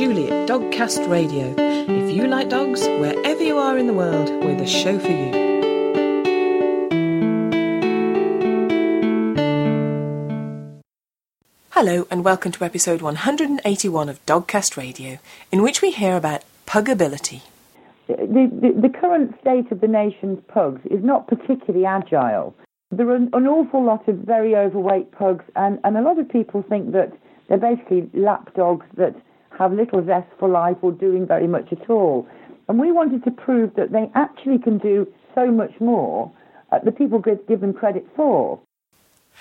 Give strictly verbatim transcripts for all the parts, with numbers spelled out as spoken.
Julie at Dogcast Radio. If you like dogs, wherever you are in the world, we're the show for you. Hello and welcome to episode one hundred eighty-one of Dogcast Radio, in which we hear about pugability. The, the, the current state of the nation's pugs is not particularly agile. There are an, an awful lot of very overweight pugs, and, and a lot of people think that they're basically lap dogs that have little zest for life or doing very much at all. And we wanted to prove that they actually can do so much more uh, that people give them credit for.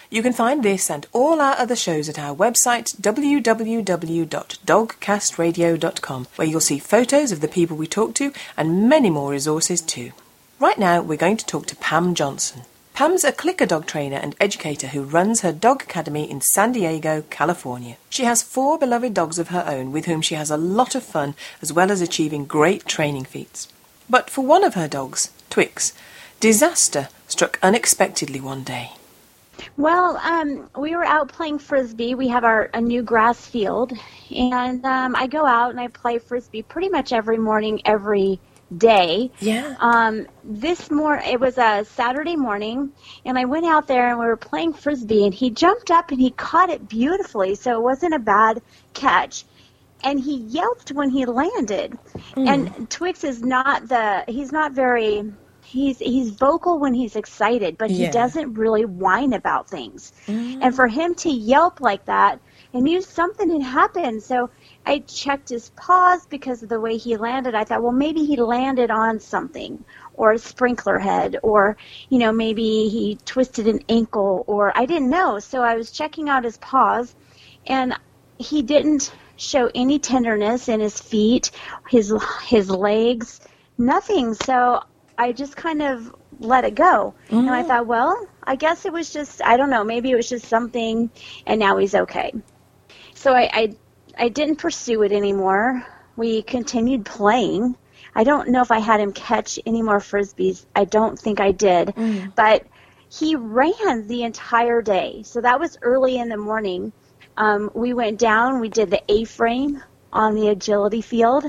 You can find this and all our other shows at our website w w w dot dogcast radio dot com, where you'll see photos of the people we talk to and many more resources too. Right now we're going to talk to Pam Johnson. Pam's a clicker dog trainer and educator who runs her dog academy in San Diego, California. She has four beloved dogs of her own with whom she has a lot of fun as well as achieving great training feats. But for one of her dogs, Twix, disaster struck unexpectedly one day. Well, um, we were out playing Frisbee. We have our a new grass field, and um, I go out and I play Frisbee pretty much every morning, every day. Yeah. Um, this mor- it was a Saturday morning, and I went out there and we were playing Frisbee, and he jumped up and he caught it beautifully, so it wasn't a bad catch. And he yelped when he landed. Mm. And Twix is not the, he's not very... He's he's vocal when he's excited, but he yeah. doesn't really whine about things. Mm. And for him to yelp like that, I knew something had happened. So I checked his paws because of the way he landed. I thought, well, maybe he landed on something or a sprinkler head or, you know, maybe he twisted an ankle or I didn't know. So I was checking out his paws, and he didn't show any tenderness in his feet, his his legs, nothing. So I just kind of let it go. Mm. And I thought, well, I guess it was just, I don't know, maybe it was just something, and now he's okay. So I, I, I didn't pursue it anymore. We continued playing. I don't know if I had him catch any more Frisbees. I don't think I did. Mm. But he ran the entire day. So that was early in the morning. Um, we went down. We did the A-frame on the agility field.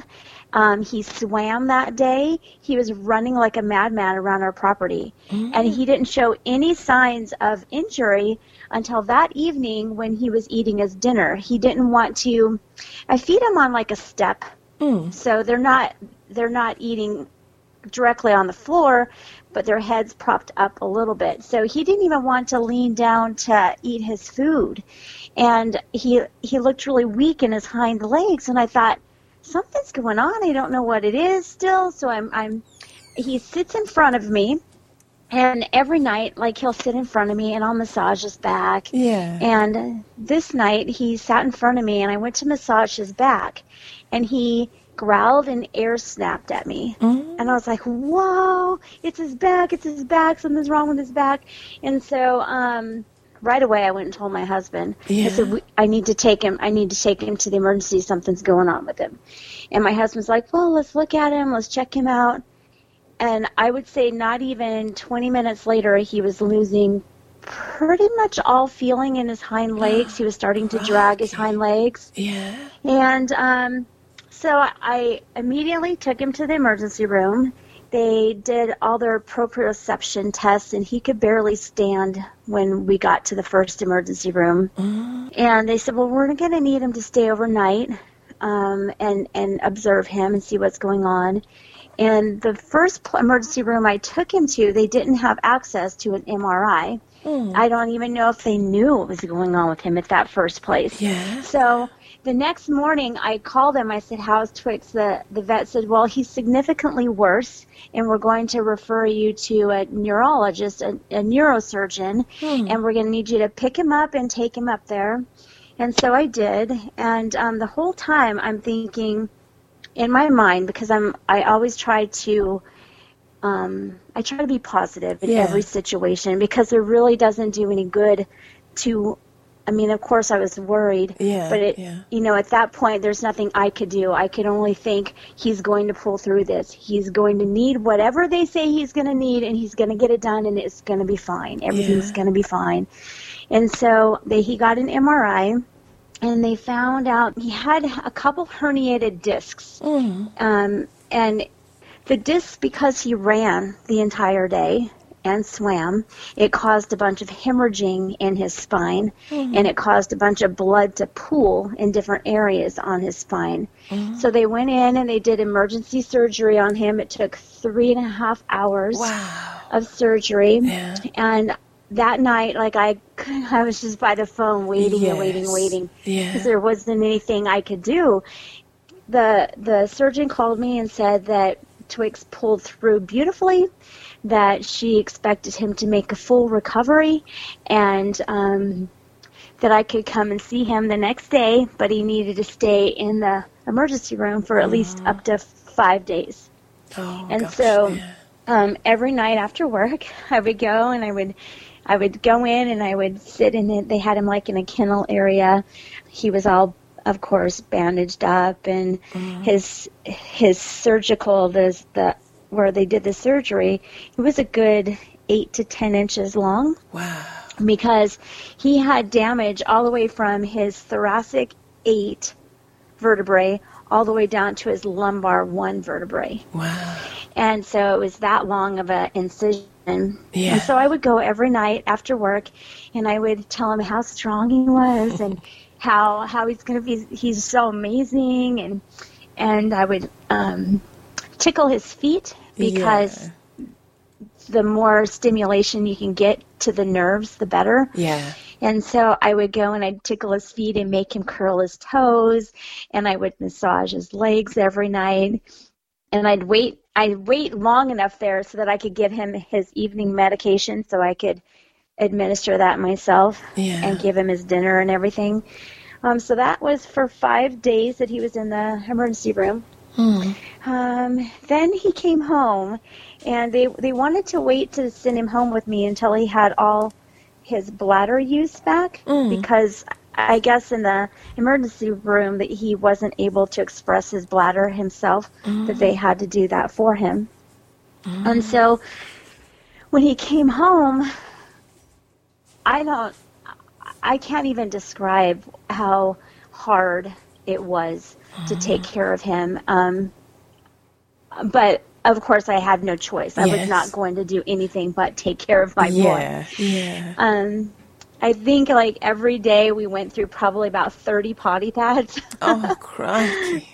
Um, he swam that day. He was running like a madman around our property. Mm. And he didn't show any signs of injury until that evening when he was eating his dinner. He didn't want to – I feed him on like a step. Mm. So they're not they're not eating directly on the floor, but their head's propped up a little bit. So he didn't even want to lean down to eat his food. And he he looked really weak in his hind legs, and I thought, something's going on. I don't know what it is still. So I'm, I'm, he sits in front of me, and every night, like, he'll sit in front of me and I'll massage his back. Yeah. And this night he sat in front of me and I went to massage his back, and he growled and air snapped at me. Mm-hmm. And I was like, whoa, it's his back. It's his back. Something's wrong with his back. And so, um, right away, I went and told my husband. Yeah. I said, I need to take him. I need to take him to the emergency. Something's going on with him. And my husband's like, well, let's look at him. Let's check him out. And I would say not even twenty minutes later, he was losing pretty much all feeling in his hind legs. He was starting to drag his hind legs. Yeah. And um, so I immediately took him to the emergency room. They did all their proprioception tests, and he could barely stand when we got to the first emergency room. Mm. And they said, well, we're going to need him to stay overnight um, and, and observe him and see what's going on. And the first pl- emergency room I took him to, they didn't have access to an M R I. Mm. I don't even know if they knew what was going on with him at that first place. Yeah. So the next morning, I called him. I said, how's Twix? The, the vet said, well, he's significantly worse, and we're going to refer you to a neurologist, a, a neurosurgeon, hmm. and we're going to need you to pick him up and take him up there. And so I did. And um, the whole time I'm thinking in my mind, because I'm, I always try to um, I try to be positive in yeah. every situation, because it really doesn't do any good to – I mean, of course I was worried, yeah, but, it, yeah. you know, at that point there's nothing I could do. I could only think he's going to pull through this. He's going to need whatever they say he's going to need, and he's going to get it done, and it's going to be fine. Everything's yeah. going to be fine. And so they, he got an M R I, and they found out he had a couple herniated discs. Mm-hmm. Um, and the discs, because he ran the entire day and swam, it caused a bunch of hemorrhaging in his spine, mm-hmm. and it caused a bunch of blood to pool in different areas on his spine. Mm-hmm. So they went in and they did emergency surgery on him. It took three and a half hours wow. of surgery. Yeah. And that night, like, I, I was just by the phone waiting yes. and waiting and waiting because yeah. there wasn't anything I could do. The, the surgeon called me and said that Twix pulled through beautifully, that she expected him to make a full recovery, and um, that I could come and see him the next day, but he needed to stay in the emergency room for at mm. least up to five days. Oh, and gosh, so yeah. um, every night after work, I would go and I would I would go in and I would sit in it. They had him like in a kennel area. He was all, of course, bandaged up, and mm. his his surgical, the, the where they did the surgery, it was a good eight to ten inches long. Wow. Because he had damage all the way from his thoracic eight vertebrae all the way down to his lumbar one vertebrae. Wow. And so it was that long of an incision. Yeah. And so I would go every night after work, and I would tell him how strong he was and how how he's going to be, he's so amazing. And, and I would um, tickle his feet because yeah. the more stimulation you can get to the nerves, the better. Yeah. And so I would go and I'd tickle his feet and make him curl his toes, and I would massage his legs every night. And I'd wait, I'd wait long enough there so that I could give him his evening medication, so I could administer that myself yeah. and give him his dinner and everything. Um, so that was for five days that he was in the emergency room. Hmm. Um, then he came home, and they they wanted to wait to send him home with me until he had all his bladder use back, mm. because I guess in the emergency room that he wasn't able to express his bladder himself, mm. that they had to do that for him. Mm. And so when he came home, I don't, I can't even describe how hard it was to take care of him. Um, but, of course, I had no choice. I yes. was not going to do anything but take care of my yeah, boy. Yeah. Um, I think, like, every day we went through probably about thirty potty pads. Oh, crikey.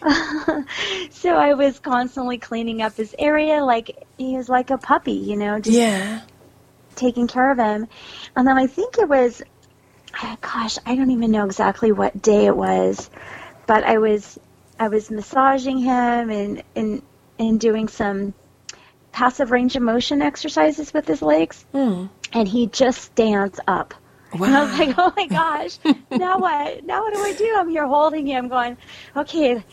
So I was constantly cleaning up his area. Like, he was like a puppy, you know, just yeah. taking care of him. And then I think it was, gosh, I don't even know exactly what day it was, but I was I was massaging him and, and, and doing some passive range of motion exercises with his legs, mm. and he just stands up. Wow. And I was like, oh, my gosh, now what? Now what do I do? I'm here holding him going, okay,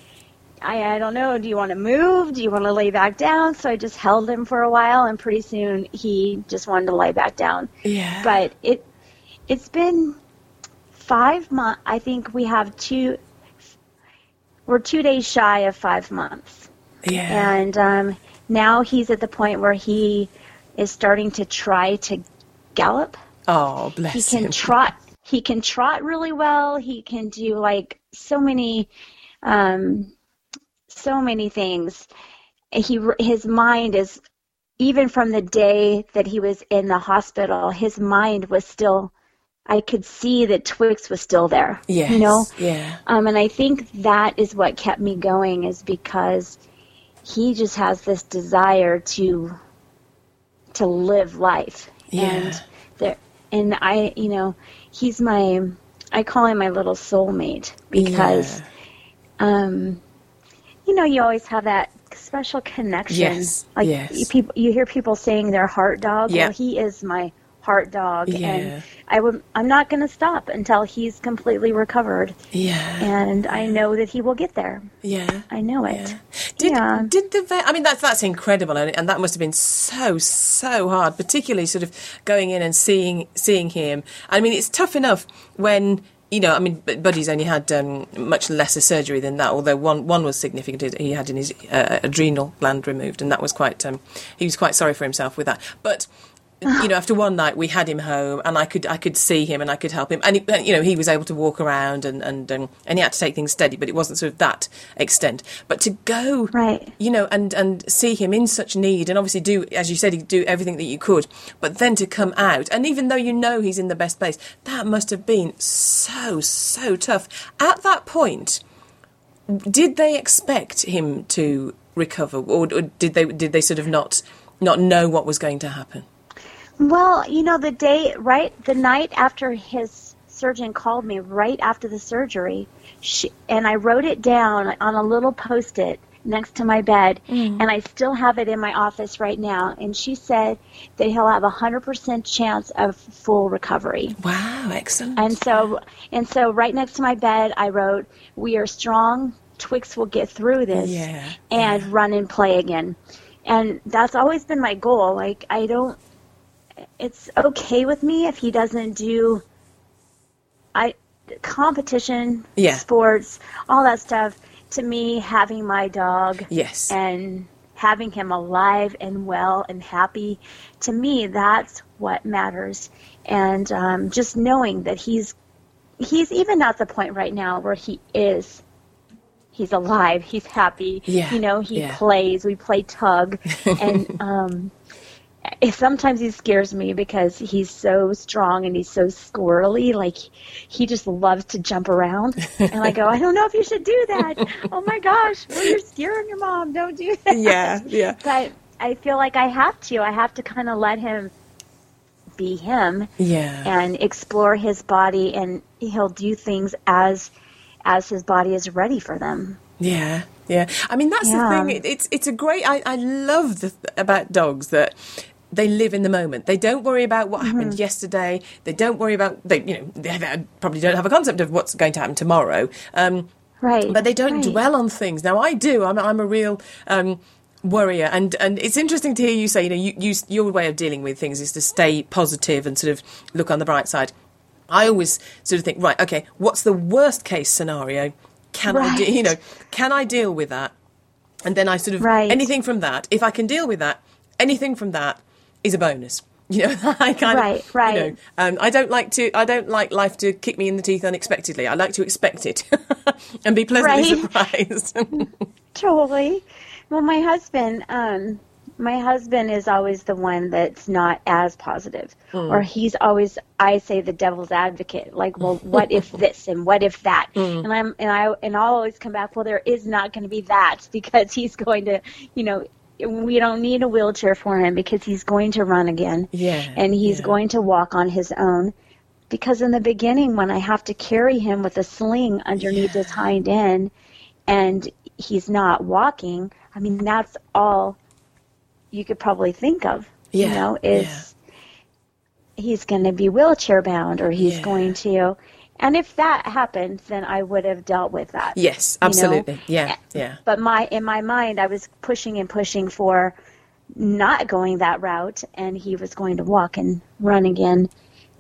I, I don't know. Do you want to move? Do you want to lay back down? So I just held him for a while, and pretty soon he just wanted to lay back down. Yeah. But it, it's been five months. I think we have two – We're two days shy of five months. Yeah. And um, now he's at the point where he is starting to try to gallop. Oh, bless him. He can trot. He can trot really well. He can do, like, so many, um, so many things. He his mind is, even from the day that he was in the hospital, his mind was still. I could see that Twix was still there, yes, you know? Yeah. Um, and I think that is what kept me going, is because he just has this desire to to live life. Yeah. And, there, and I, you know, he's my, I call him my little soulmate, because, yeah. um, you know, you always have that special connection. Yes, like yes. You, people, you hear people saying their heart dog. Yeah. Well, he is my heart dog, yeah. and I would, I'm not going to stop until he's completely recovered. Yeah, and I know that he will get there. Yeah, I know it. Yeah. Did yeah. did the vet? I mean, that's that's incredible, and, and that must have been so so hard, particularly sort of going in and seeing seeing him. I mean, it's tough enough when. You know, I mean, Buddy's only had um, much lesser surgery than that, although one, one was significant. He had in his uh, adrenal gland removed, and that was quite, um, he was quite sorry for himself with that. But you know, after one night we had him home, and I could I could see him and I could help him, and he, you know, he was able to walk around, and and um, and he had to take things steady, but it wasn't sort of that extent. But to go, right, you know, and and see him in such need, and obviously do, as you said, do everything that you could, but then to come out, and even though you know he's in the best place, that must have been so so tough. At that point, did they expect him to recover, or, or did they did they sort of not not know what was going to happen? Well, you know, the day, right, the night after his surgeon called me, right after the surgery, she, and I wrote it down on a little Post-it next to my bed, mm. and I still have it in my office right now, and she said that he'll have a one hundred percent chance of full recovery. Wow, excellent. And so, and so right next to my bed, I wrote, "We are strong, Twix will get through this, yeah, and yeah. run and play again." And that's always been my goal. Like, I don't, it's okay with me if he doesn't do I competition, yeah. sports, all that stuff. To me, having my dog, yes, and having him alive and well and happy, to me, that's what matters. And um, just knowing that he's, he's even at the point right now where he is, he's alive, he's happy, yeah. you know, he yeah. plays, we play tug, and um, sometimes he scares me because he's so strong and he's so squirrely. Like, he just loves to jump around. And I go, "I don't know if you should do that. Oh, my gosh. Well, you're scaring your mom. Don't do that." Yeah, yeah. But I feel like I have to. I have to kind of let him be him, yeah, and explore his body. And he'll do things as as his body is ready for them. Yeah, yeah. I mean, that's yeah. the thing. It, it's it's a great... I, I love the, about dogs that... they live in the moment. They don't worry about what mm-hmm. happened yesterday. They don't worry about, they, you know, they, they probably don't have a concept of what's going to happen tomorrow. Um, right. But they don't right. dwell on things. Now, I do. I'm, I'm a real um, worrier. And, and it's interesting to hear you say, you know, you, you, your way of dealing with things is to stay positive and sort of look on the bright side. I always sort of think, right, okay, what's the worst case scenario? Can right. I, de- you know, can I deal with that? And then I sort of, right. anything from that, if I can deal with that, anything from that, is a bonus, you know. I kind right, of, right. You know, um, I don't like to. I don't like life to kick me in the teeth unexpectedly. I like to expect it and be pleasantly right. surprised. Totally. Well, my husband, um, my husband is always the one that's not as positive, mm. or he's always, I say, the devil's advocate. Like, well, what if this and what if that? Mm. And I'm and I and I'll always come back. Well, there is not going to be that because he's going to, you know. We don't need a wheelchair for him because he's going to run again. Yeah, and he's yeah. going to walk on his own. Because in the beginning, when I have to carry him with a sling underneath yeah. his hind end and he's not walking, I mean, that's all you could probably think of, yeah. you know, is yeah. he's going to be wheelchair bound or he's yeah. going to... And if that happened, then I would have dealt with that. Yes, absolutely. You know? Yeah, yeah. But my in my mind, I was pushing and pushing for not going that route, and he was going to walk and run again.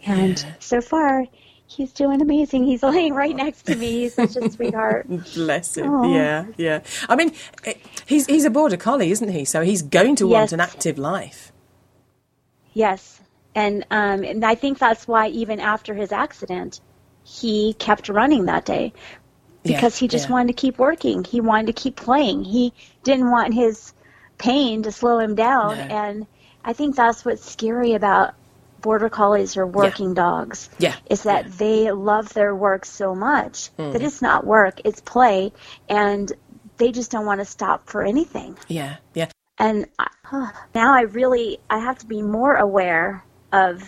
And yeah. so far, he's doing amazing. He's laying right next to me. He's such a sweetheart. Bless him. Aww. Yeah, yeah. I mean, he's he's a border collie, isn't he? So he's going to want yes. an active life. Yes, and um, and I think that's why even after his accident, he kept running that day because yeah, he just yeah. wanted to keep working. He wanted to keep playing. He didn't want his pain to slow him down. No. And I think that's what's scary about border collies or working yeah. dogs yeah. is that yeah. they love their work so much mm. that it's not work, it's play. And they just don't want to stop for anything. Yeah, yeah. And I, huh, now I really, I have to be more aware of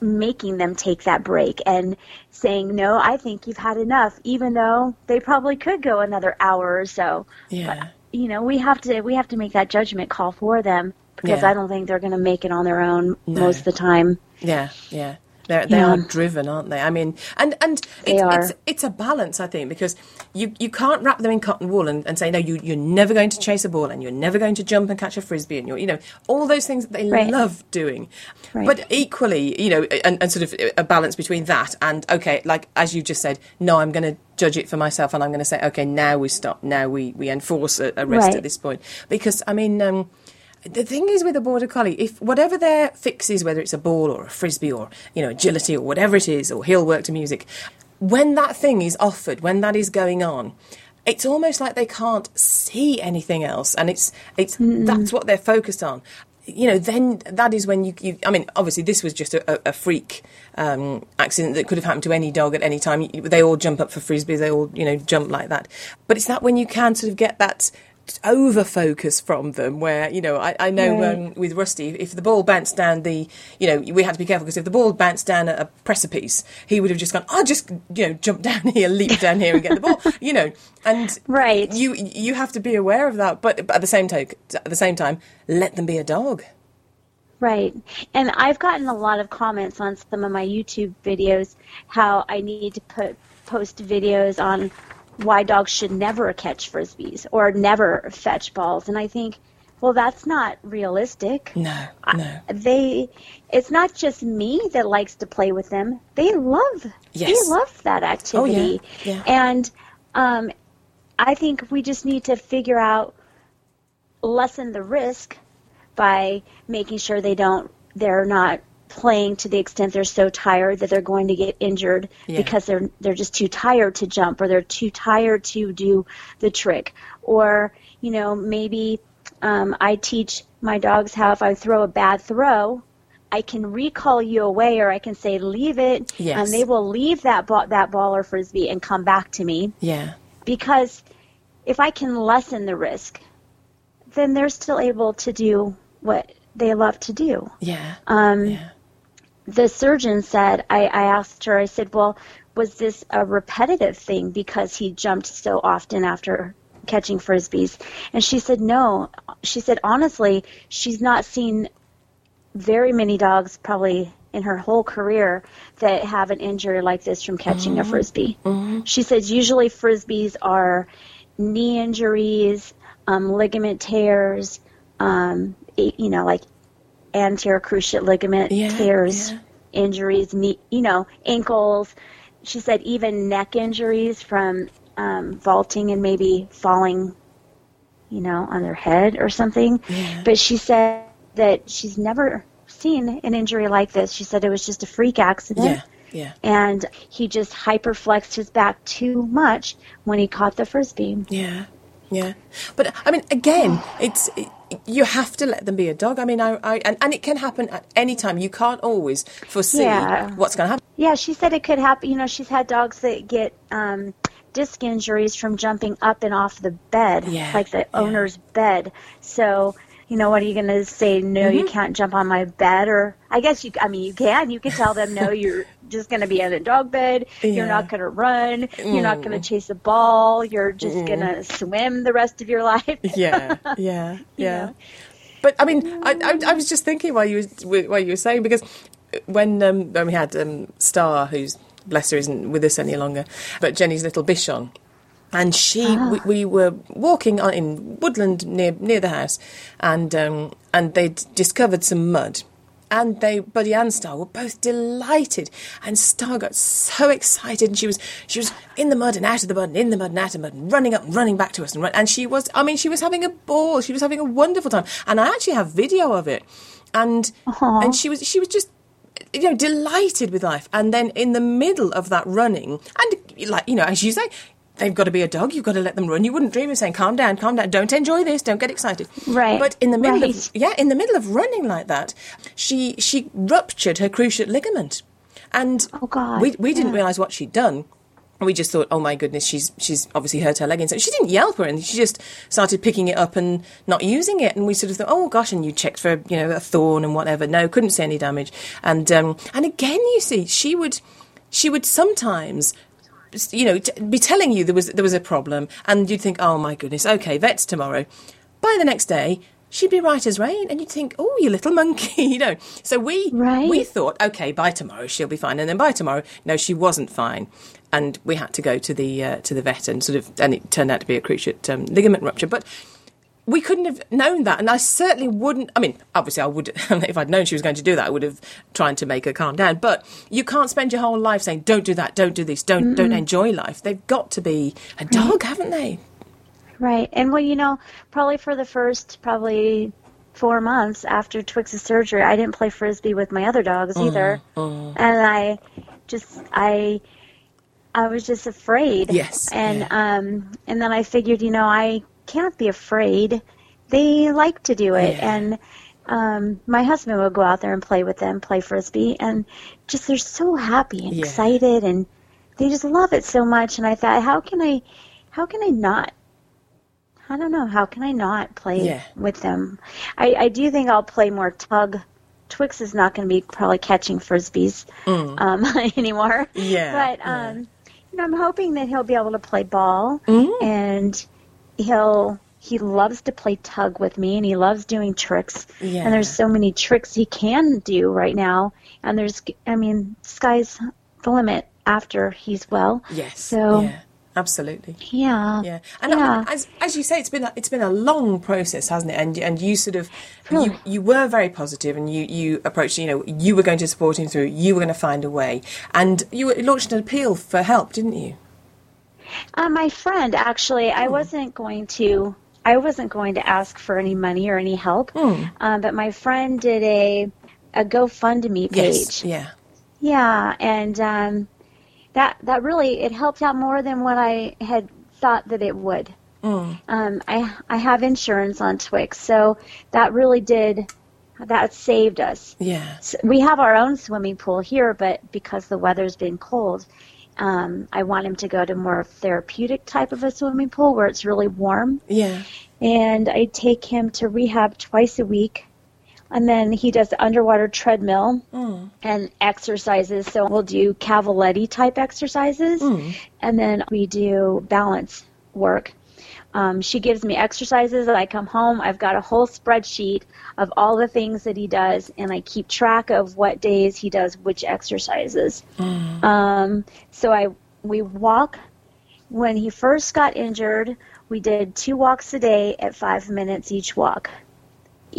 making them take that break and saying, "No, I think you've had enough," even though they probably could go another hour or so. Yeah. But, you know, we have to we have to make that judgment call for them because yeah. I don't think they're going to make it on their own no. most of the time. Yeah, yeah. They're, they yeah. are driven, aren't they? I mean, and, and it's, it's it's a balance, I think, because you, you can't wrap them in cotton wool and, and say, no, you, you're never going to chase a ball and you're never going to jump and catch a frisbee and, you're, you know, all those things that they right. love doing. Right. But equally, you know, and, and sort of a balance between that and, okay, like, as you just said, no, I'm going to judge it for myself and I'm going to say, okay, now we stop, now we, we enforce a, a rest right. at this point. Because, I mean... Um, The thing is with a border collie, if whatever their fix is, whether it's a ball or a frisbee or, you know, agility or whatever it is, or heel work to music, when that thing is offered, when that is going on, it's almost like they can't see anything else, and it's it's mm. that's what they're focused on. You know, then that is when you, you I mean, obviously this was just a, a freak um, accident that could have happened to any dog at any time. They all jump up for frisbees, they all, you know, jump like that. But it's that when you can sort of get that over-focus from them where, you know, I, I know right. um, with Rusty, if the ball bounced down the, you know, we had to be careful because if the ball bounced down at a precipice, he would have just gone, I'll just, you know, jump down here, leap down here and get the ball, you know. And right. you you have to be aware of that. But, but at the same time, at the same time, let them be a dog. Right. And I've gotten a lot of comments on some of my YouTube videos how I need to put post videos on why dogs should never catch frisbees or never fetch balls. And I think, well, that's not realistic. No, no. I, they, it's not just me that likes to play with them. They love, yes. they love that activity. Oh, yeah. Yeah. And um, I think we just need to figure out, lessen the risk by making sure they don't, they're not playing to the extent they're so tired that they're going to get injured yeah. because they're they're just too tired to jump, or they're too tired to do the trick. Or, you know, maybe um, I teach my dogs how if I throw a bad throw, I can recall you away, or I can say leave it, yes. and they will leave that ball, that ball or frisbee and come back to me. Yeah. Because if I can lessen the risk, then they're still able to do what they love to do. Yeah. Um, yeah. The surgeon said, I, I asked her, I said, well, was this a repetitive thing because he jumped so often after catching frisbees? And she said, no. She said, honestly, she's not seen very many dogs probably in her whole career that have an injury like this from catching mm-hmm. a frisbee. Mm-hmm. She says usually frisbees are knee injuries, um, ligament tears, um, you know, like anterior cruciate ligament yeah, tears, yeah. injuries, knee, you know, ankles. She said even neck injuries from um, vaulting and maybe falling, you know, on their head or something. Yeah. But she said that she's never seen an injury like this. She said it was just a freak accident. Yeah. Yeah. And he just hyperflexed his back too much when he caught the frisbee. Yeah. Yeah. But, I mean, again, it's... It, you have to let them be a dog. I mean, I, I and, and it can happen at any time. You can't always foresee yeah. what's going to happen. Yeah, she said it could happen. You know, she's had dogs that get um, disc injuries from jumping up and off the bed, yeah. like the yeah. owner's bed. So, you know, what are you going to say? No, mm-hmm. you can't jump on my bed? Or I guess you, I mean, you can. You can tell them, no, you're just going to be in a dog bed. Yeah. You're not going to run. Mm. You're not going to chase a ball. You're just mm. going to swim the rest of your life. yeah, yeah, yeah. Know? But, I mean, I, I, I was just thinking while you, while you were saying, because when, um, when we had um, Star, who's, bless her, isn't with us any longer, but Jenny's little Bichon, and she, ah. we, we were walking on, in woodland near near the house, and um, and they'd discovered some mud. And they, Buddy and Star, were both delighted. And Star got so excited, and she was she was in the mud and out of the mud and in the mud and out of the mud and running up and running back to us. And, run, and she was, I mean, she was having a ball. She was having a wonderful time. And I actually have video of it. And Aww. and she was she was just, you know, delighted with life. And then in the middle of that running, and like, you know, as you say, they've got to be a dog. You've got to let them run. You wouldn't dream of saying, calm down, calm down. Don't enjoy this. Don't get excited. Right. But in the middle right. of, yeah, in the middle of running like that, she she ruptured her cruciate ligament. And oh God. we, we yeah. didn't realise what she'd done. We just thought, oh, my goodness, she's she's obviously hurt her leg. And so she didn't yelp or anything. She just started picking it up and not using it. And we sort of thought, oh, gosh, and you checked for, you know, a thorn and whatever. No, couldn't see any damage. And, um, and again, you see, she would she would sometimes... you know, t- be telling you there was there was a problem, and you'd think, oh my goodness, okay, vet's tomorrow. By the next day, she'd be right as rain, and you'd think, oh, you little monkey, you know. So we right. we thought, okay, by tomorrow she'll be fine, and then by tomorrow, no, she wasn't fine, and we had to go to the uh, to the vet, and sort of, and it turned out to be a cruciate um, ligament rupture, but. We couldn't have known that, and I certainly wouldn't. I mean, obviously, I would. If I'd known she was going to do that, I would have tried to make her calm down. But you can't spend your whole life saying, "Don't do that, don't do this, don't Mm-mm. don't enjoy life." They've got to be a dog, haven't they? Right. And well, you know, probably for the first probably four months after Twix's surgery, I didn't play Frisbee with my other dogs uh, either. Uh, and I just, I... I was just afraid. Yes. And yeah. um, and then I figured, you know, I can't be afraid. They like to do it. Yeah. And um, my husband would go out there and play with them, play Frisbee. And just they're so happy and yeah. excited. And they just love it so much. And I thought, how can I, how can I not, I don't know, how can I not play yeah. with them? I, I do think I'll play more tug. Twix is not going to be probably catching Frisbees mm. um, anymore. Yeah. But, um yeah. you know, I'm hoping that he'll be able to play ball, mm-hmm. and he'll he loves to play tug with me, and he loves doing tricks. Yeah. And there's so many tricks he can do right now, and there's, I mean, sky's the limit after he's well. Yes. So. Yeah. Absolutely. Yeah. Yeah. And yeah. as as you say, it's been a, it's been a long process, hasn't it? And and you sort of really? you, you were very positive, and you, you approached, you know, you were going to support him through, you were going to find a way, and you launched an appeal for help, didn't you? Uh, my friend, actually, oh. I wasn't going to I wasn't going to ask for any money or any help, mm. um, but my friend did a a GoFundMe page. Yes. Yeah. Yeah, and. Um, That that really, it helped out more than what I had thought that it would. Mm. Um, I I have insurance on Twix, so that really did, that saved us. Yeah. So we have our own swimming pool here, but because the weather's been cold, um, I want him to go to more therapeutic type of a swimming pool where it's really warm. Yeah. And I take him to rehab twice a week. And then he does the underwater treadmill mm. and exercises. So we'll do Cavaletti-type exercises, mm. and then we do balance work. Um, she gives me exercises, and I come home. I've got a whole spreadsheet of all the things that he does, and I keep track of what days he does which exercises. Mm. Um, so I we walk. When he first got injured, we did two walks a day at five minutes each walk.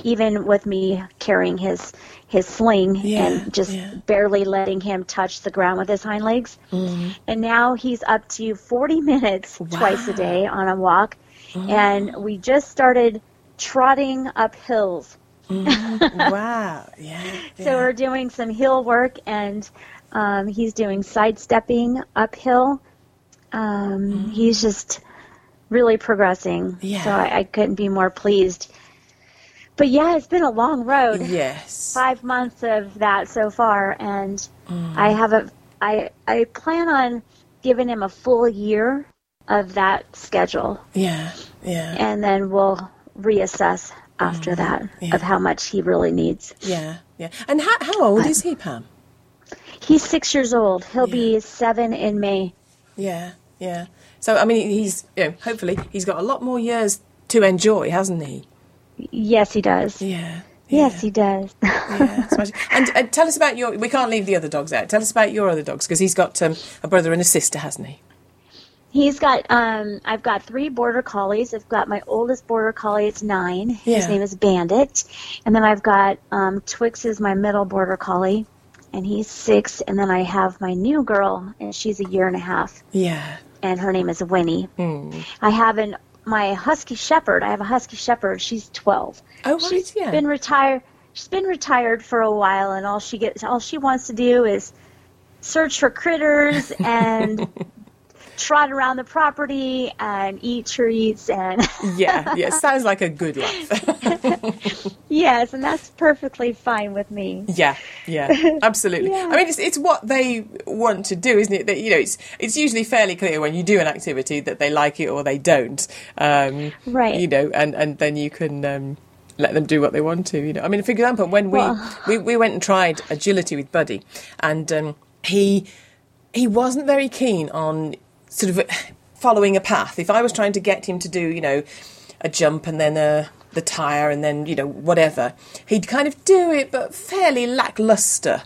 Even with me carrying his his sling yeah, and just yeah. barely letting him touch the ground with his hind legs. Mm-hmm. And now he's up to forty minutes wow. twice a day on a walk. Mm-hmm. And we just started trotting up hills. Mm-hmm. Wow. Yeah, yeah. So we're doing some hill work, and um, he's doing sidestepping uphill. Um, mm-hmm. He's just really progressing. Yeah. So I, I couldn't be more pleased. But, yeah, it's been a long road. Yes. Five months of that so far, and mm. I have a, I, I plan on giving him a full year of that schedule. Yeah, yeah. And then we'll reassess after mm. that yeah. of how much he really needs. Yeah, yeah. And how, how old but is he, Pam? He's six years old. He'll yeah. be seven in May. Yeah, yeah. So, I mean, he's, you know, hopefully he's got a lot more years to enjoy, hasn't he? Yes, he does. Yeah. yeah. Yes, he does. yeah, and, and tell us about your... We can't leave the other dogs out. Tell us about your other dogs, because he's got um, a brother and a sister, hasn't he? He's got... Um, I've got three border collies. I've got my oldest border collie. It's nine. Yeah. His name is Bandit. And then I've got... Um, Twix is my middle border collie, and he's six. And then I have my new girl, and she's a year and a half. Yeah. And her name is Winnie. Mm. I have an... My husky shepherd, I have a husky shepherd. She's twelve. Oh, right, she's yeah. been retired. She's been retired for a while, and all she gets, all she wants to do is search for critters and trot around the property and eat treats and. yeah, yeah, sounds like a good life. yes, and that's perfectly fine with me. Yeah, yeah, absolutely. yeah. I mean, it's it's what they want to do, isn't it? That you know, it's it's usually fairly clear when you do an activity that they like it or they don't. Um, right. You know, and and then you can. Um, let them do what they want to, you know. I mean, for example, when we, well, we, we went and tried agility with Buddy, and um, he he wasn't very keen on sort of following a path. If I was trying to get him to do, you know, a jump and then a, the tire and then, you know, whatever, he'd kind of do it, but fairly lackluster.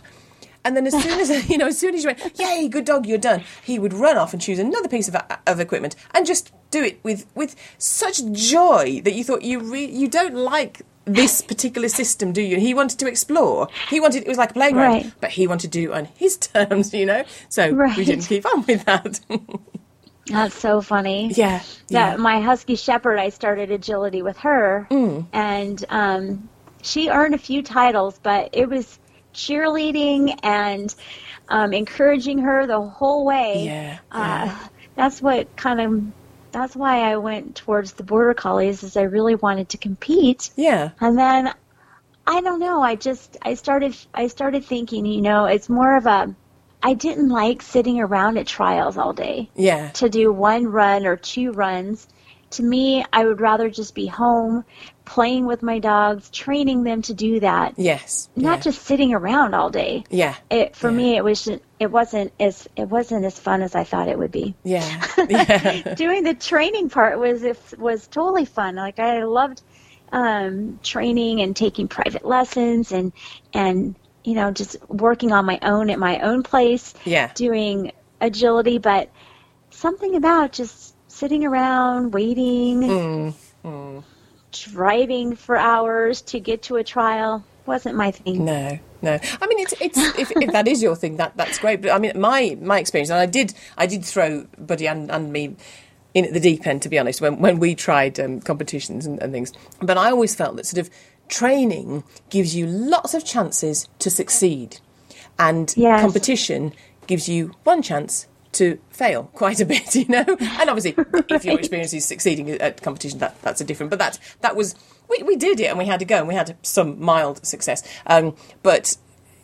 And then as soon as, you know, as soon as you went, yay, good dog, you're done, he would run off and choose another piece of of equipment and just do it with, with such joy that you thought you re- you don't like this particular system, do you? And he wanted to explore. He wanted, it was like a playground, right. but he wanted to do it on his terms, you know. So right. we didn't keep on with that. That's so funny. Yeah. yeah. That my husky shepherd, I started agility with her. Mm. And um, she earned a few titles, but it was cheerleading and um, encouraging her the whole way. Yeah, yeah. Uh, that's what kind of... That's why I went towards the Border Collies, is I really wanted to compete. Yeah. And then, I don't know, I just, I started, I started thinking, you know, it's more of a, I didn't like sitting around at trials all day. Yeah. To do one run or two runs. To me, I would rather just be home, playing with my dogs, training them to do that. Yes. Not yeah. just sitting around all day. Yeah. It, for yeah. me, it was just, it wasn't as it wasn't as fun as I thought it would be. Yeah. yeah. Doing the training part was was totally fun. Like I loved um, training and taking private lessons and and you know just working on my own at my own place. Yeah. Doing agility, but something about just sitting around waiting. Mm. Mm. Driving for hours to get to a trial wasn't my thing. No, no. I mean, it's it's if, if that is your thing, that that's great. But I mean, my my experience, and I did I did throw Buddy and, and me in at the deep end, to be honest, when when we tried um, competitions and, and things. But I always felt that sort of training gives you lots of chances to succeed, and yes. competition gives you one chance to fail quite a bit, you know. And obviously, right. if your experience is succeeding at competition, that that's a different. But that that was we, we did it, and we had to go, and we had some mild success. Um, but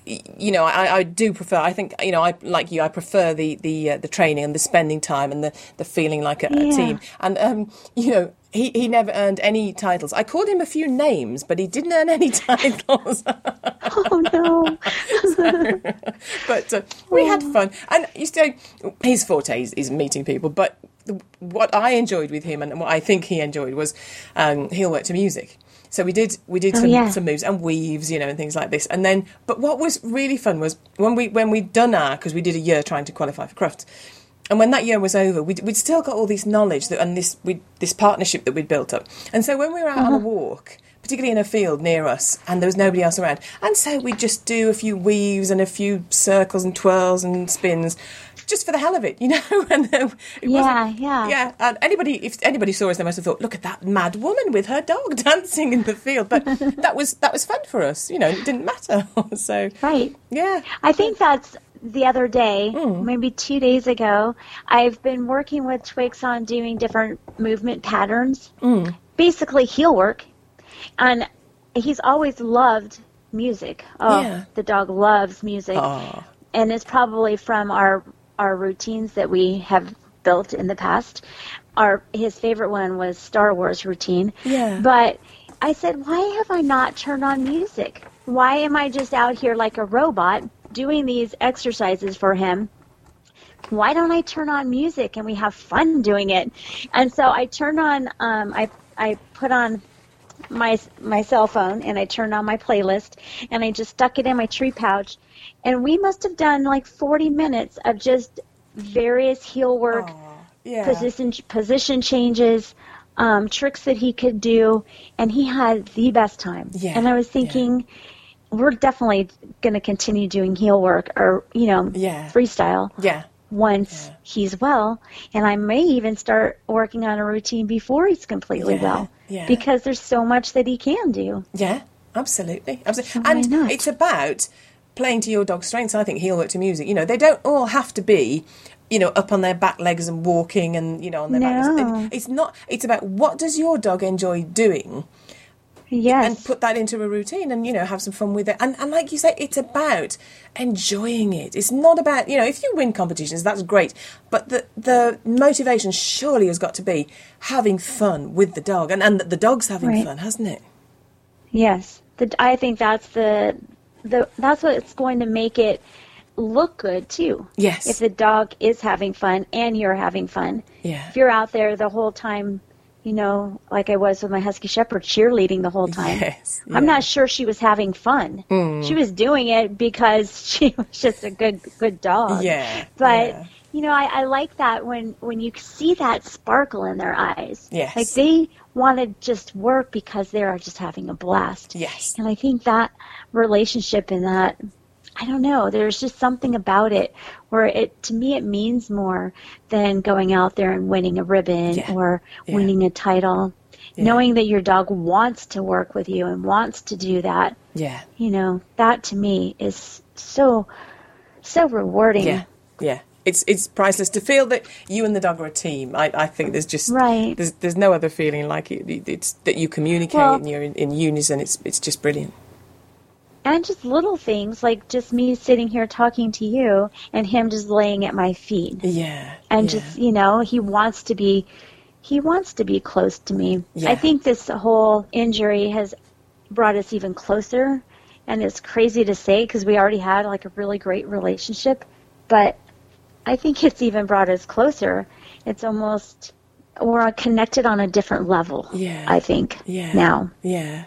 you know, I, I do prefer. I think you know, I like you. I prefer the the uh, the training and the spending time and the the feeling like a, yeah. a team. And um, you know, he he never earned any titles. I called him a few names, but he didn't earn any titles. Oh no. So, but uh, we had fun, and you know, his forte is, is meeting people, but the, what I enjoyed with him and what I think he enjoyed was um, he'll work to music. So we did we did oh, some, yeah. some moves and weaves, you know, and things like this. And then, but what was really fun was when we when we'd done our, because we did a year trying to qualify for Crufts, and when that year was over, we'd, we'd still got all this knowledge that, and this we this partnership that we'd built up. And so when we were out uh-huh. on a walk, particularly in a field near us, and there was nobody else around, and so we'd just do a few weaves and a few circles and twirls and spins, just for the hell of it, you know. And it yeah, yeah, yeah. And anybody, if anybody saw us, they must have thought, "Look at that mad woman with her dog dancing in the field." But that was that was fun for us, you know. It didn't matter. So right, yeah. I think that's the other day, mm. maybe two days ago. I've been working with Twix on doing different movement patterns, mm. basically heel work, and he's always loved music. Oh, yeah. The dog loves music, oh. and it's probably from our. our routines that we have built in the past. Our his favorite one was Star Wars routine. Yeah. But I said, why have I not turned on music? Why am I just out here like a robot doing these exercises for him? Why don't I turn on music and we have fun doing it? And so I turned on, um, I I put on my my cell phone and I turned on my playlist and I just stuck it in my tree pouch. And we must have done like forty minutes of just various heel work, oh, yeah. position position changes, um, tricks that he could do, and he had the best time. Yeah, and I was thinking, yeah. we're definitely going to continue doing heel work or you know yeah. freestyle. Yeah. Once yeah. he's well, and I may even start working on a routine before he's completely yeah, well, yeah. because there's so much that he can do. Yeah, absolutely, absolutely. Why and not? It's about playing to your dog's strengths, I think, heel work to music. You know, they don't all have to be, you know, up on their back legs and walking and, you know, on their no. back legs. It's not, it's about what does your dog enjoy doing? Yes. And put that into a routine and, you know, have some fun with it. And, and like you say, it's about enjoying it. It's not about, you know, if you win competitions, that's great. But the, the motivation surely has got to be having fun with the dog and, and the dog's having right. fun, hasn't it? Yes. The, I think that's the... The, that's what's going to make it look good, too. Yes. If the dog is having fun and you're having fun. Yeah. If you're out there the whole time, you know, like I was with my Husky Shepherd, cheerleading the whole time. Yes. Yeah. I'm not sure she was having fun. Mm. She was doing it because she was just a good good dog. Yeah. But, yeah. you know, I, I like that when, when you see that sparkle in their eyes. Yes. Like they want to just work because they are just having a blast. Yes. And I think that relationship and that, I don't know, there's just something about it where it, to me, it means more than going out there and winning a ribbon yeah. or yeah. winning a title. yeah. knowing that your dog wants to work with you and wants to do that. Yeah. You know, that to me is so, so rewarding. Yeah. Yeah. It's it's priceless to feel that you and the dog are a team. I, I think there's just right. there's there's no other feeling like it. it it's that you communicate well, and you're in, in unison. It's it's just brilliant. And just little things like just me sitting here talking to you and him just laying at my feet. Yeah. And yeah. just, you know, he wants to be he wants to be close to me. Yeah. I think this whole injury has brought us even closer, and it's crazy to say because we already had like a really great relationship, but I think it's even brought us closer. It's almost, we're connected on a different level, yeah. I think, yeah. now. Yeah,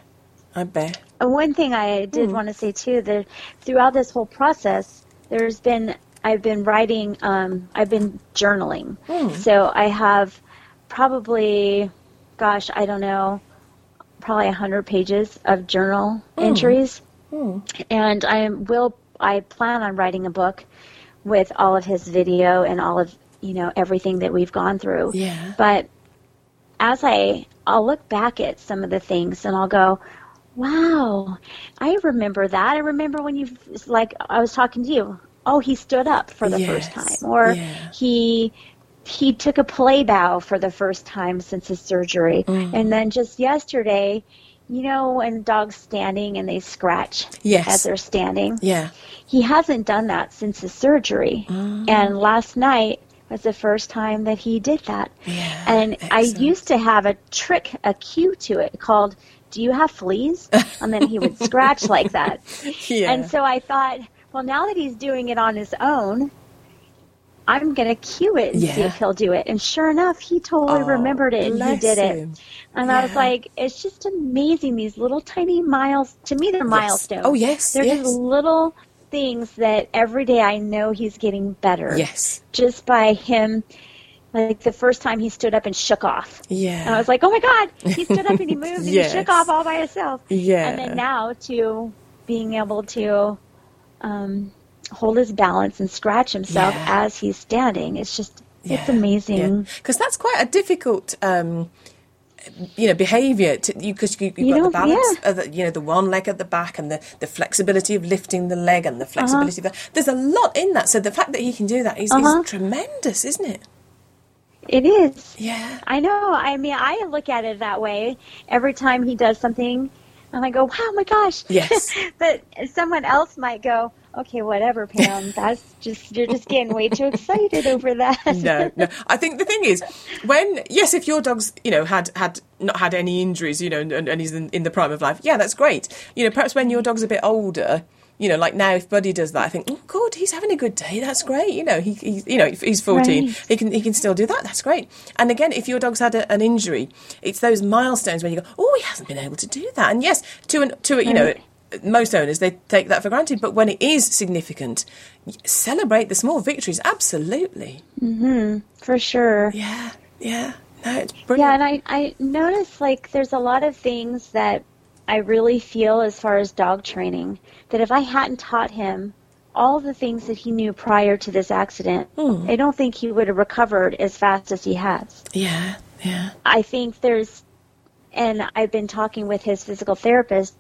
I bet. One thing I did mm. want to say, too, that throughout this whole process, there's been, I've been writing, um, I've been journaling. Mm. So I have probably, gosh, I don't know, probably one hundred pages of journal mm. entries. Mm. And I will, I plan on writing a book with all of his video and all of, you know, everything that we've gone through. Yeah. But as I, I'll look back at some of the things and I'll go, wow, I remember that. I remember when you, like, I was talking to you. Oh, he stood up for the yes. first time. Or yeah. he he took a play bow for the first time since his surgery. Mm. And then just yesterday, you know, when dogs standing and they scratch yes. as they're standing. Yeah. He hasn't done that since his surgery. Oh. And last night was the first time that he did that. Yeah, and excellent. I used to have a trick, a cue to it called, do you have fleas? And then he would scratch like that. Yeah. And so I thought, well, now that he's doing it on his own, I'm going to cue it and yeah. see if he'll do it. And sure enough, he totally oh, remembered it and he did it. And yeah. I was like, it's just amazing, these little tiny miles. To me, they're yes. milestones. Oh, yes, They're yes. just little things that every day I know he's getting better. Yes. Just by him, like the first time he stood up and shook off. Yeah. And I was like, oh, my God, he stood up and he moved and yes. he shook off all by himself. Yeah. And then now to being able to um, – hold his balance and scratch himself yeah. as he's standing. It's just, yeah. it's amazing. Because yeah. that's quite a difficult, um, you know, behaviour. Because you, you, you've you got the balance, yeah. of the, you know, the one leg at the back and the, the flexibility of lifting the leg and the flexibility uh-huh. of that. There's a lot in that. So the fact that he can do that is, uh-huh. is tremendous, isn't it? It is. Yeah. I know. I mean, I look at it that way. Every time he does something, and I go, wow, my gosh. Yes. But someone else might go, okay, whatever, Pam. That's just, you're just getting way too excited over that. No, no. I think the thing is, when, yes, if your dog's, you know, had, had not had any injuries, you know, and, and he's in, in the prime of life, yeah, that's great. You know, perhaps when your dog's a bit older, you know, like now if Buddy does that, I think, oh, God, he's having a good day. That's great. You know, he, he you know, he's fourteen. Right. He can he can still do that. That's great. And again, if your dog's had a, an injury, it's those milestones when you go, oh, he hasn't been able to do that. And yes, to an, to a, you know, most owners, they take that for granted, but when it is significant, celebrate the small victories. Absolutely. Mm-hmm. For sure. Yeah. Yeah. No, it's brilliant. Yeah, and I, I notice, like, there's a lot of things that I really feel as far as dog training, that if I hadn't taught him all the things that he knew prior to this accident, mm. I don't think he would have recovered as fast as he has. Yeah. Yeah. I think there's, and I've been talking with his physical therapist,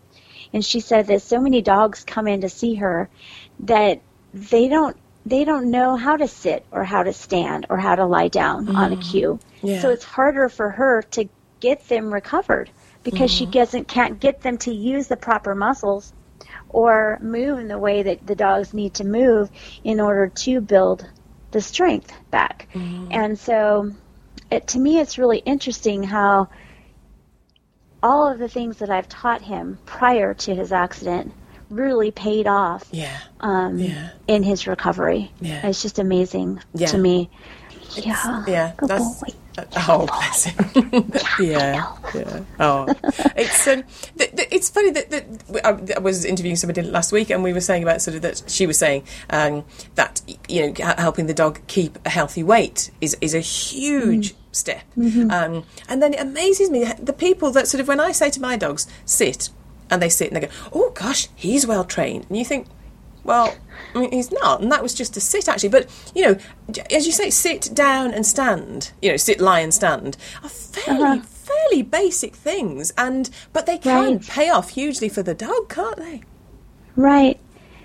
and she said that so many dogs come in to see her that they don't they don't know how to sit or how to stand or how to lie down mm. on a cue. Yeah. So it's harder for her to get them recovered because mm. she doesn't can't get them to use the proper muscles or move in the way that the dogs need to move in order to build the strength back. Mm. And so it, to me, it's really interesting how all of the things that I've taught him prior to his accident really paid off yeah. Um, yeah. in his recovery. Yeah. It's just amazing yeah. to me. Yeah. Yeah. Good that's, boy. Uh, oh, bless him. yeah. yeah. Oh, it's um, th- th- it's funny that, that I was interviewing somebody last week, and we were saying about sort of that she was saying um, that you know helping the dog keep a healthy weight is is a huge. Mm. step mm-hmm. um, and then it amazes me the people that sort of when I say to my dogs sit and they sit and they go oh gosh he's well trained and you think well I mean, he's not and that was just a sit actually but you know as you say sit down and stand you know sit lie and stand are fairly uh-huh. fairly fairly basic things, and but they can right. pay off hugely for the dog, can't they? Right.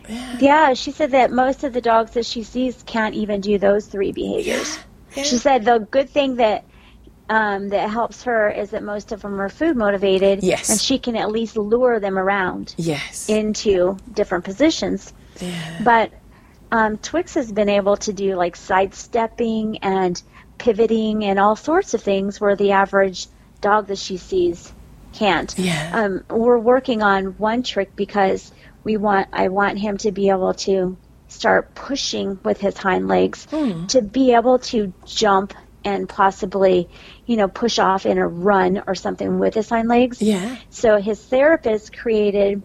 Yeah. yeah, she said that most of the dogs that she sees can't even do those three behaviors. Yeah. She said the good thing that um, that helps her is that most of them are food motivated, yes. and she can at least lure them around yes. into different positions. Yeah. But um, Twix has been able to do like sidestepping and pivoting and all sorts of things where the average dog that she sees can't. Yeah. Um, we're working on one trick because we want. I want him to be able to start pushing with his hind legs mm. to be able to jump and possibly, you know, push off in a run or something with his hind legs. Yeah. So his therapist created,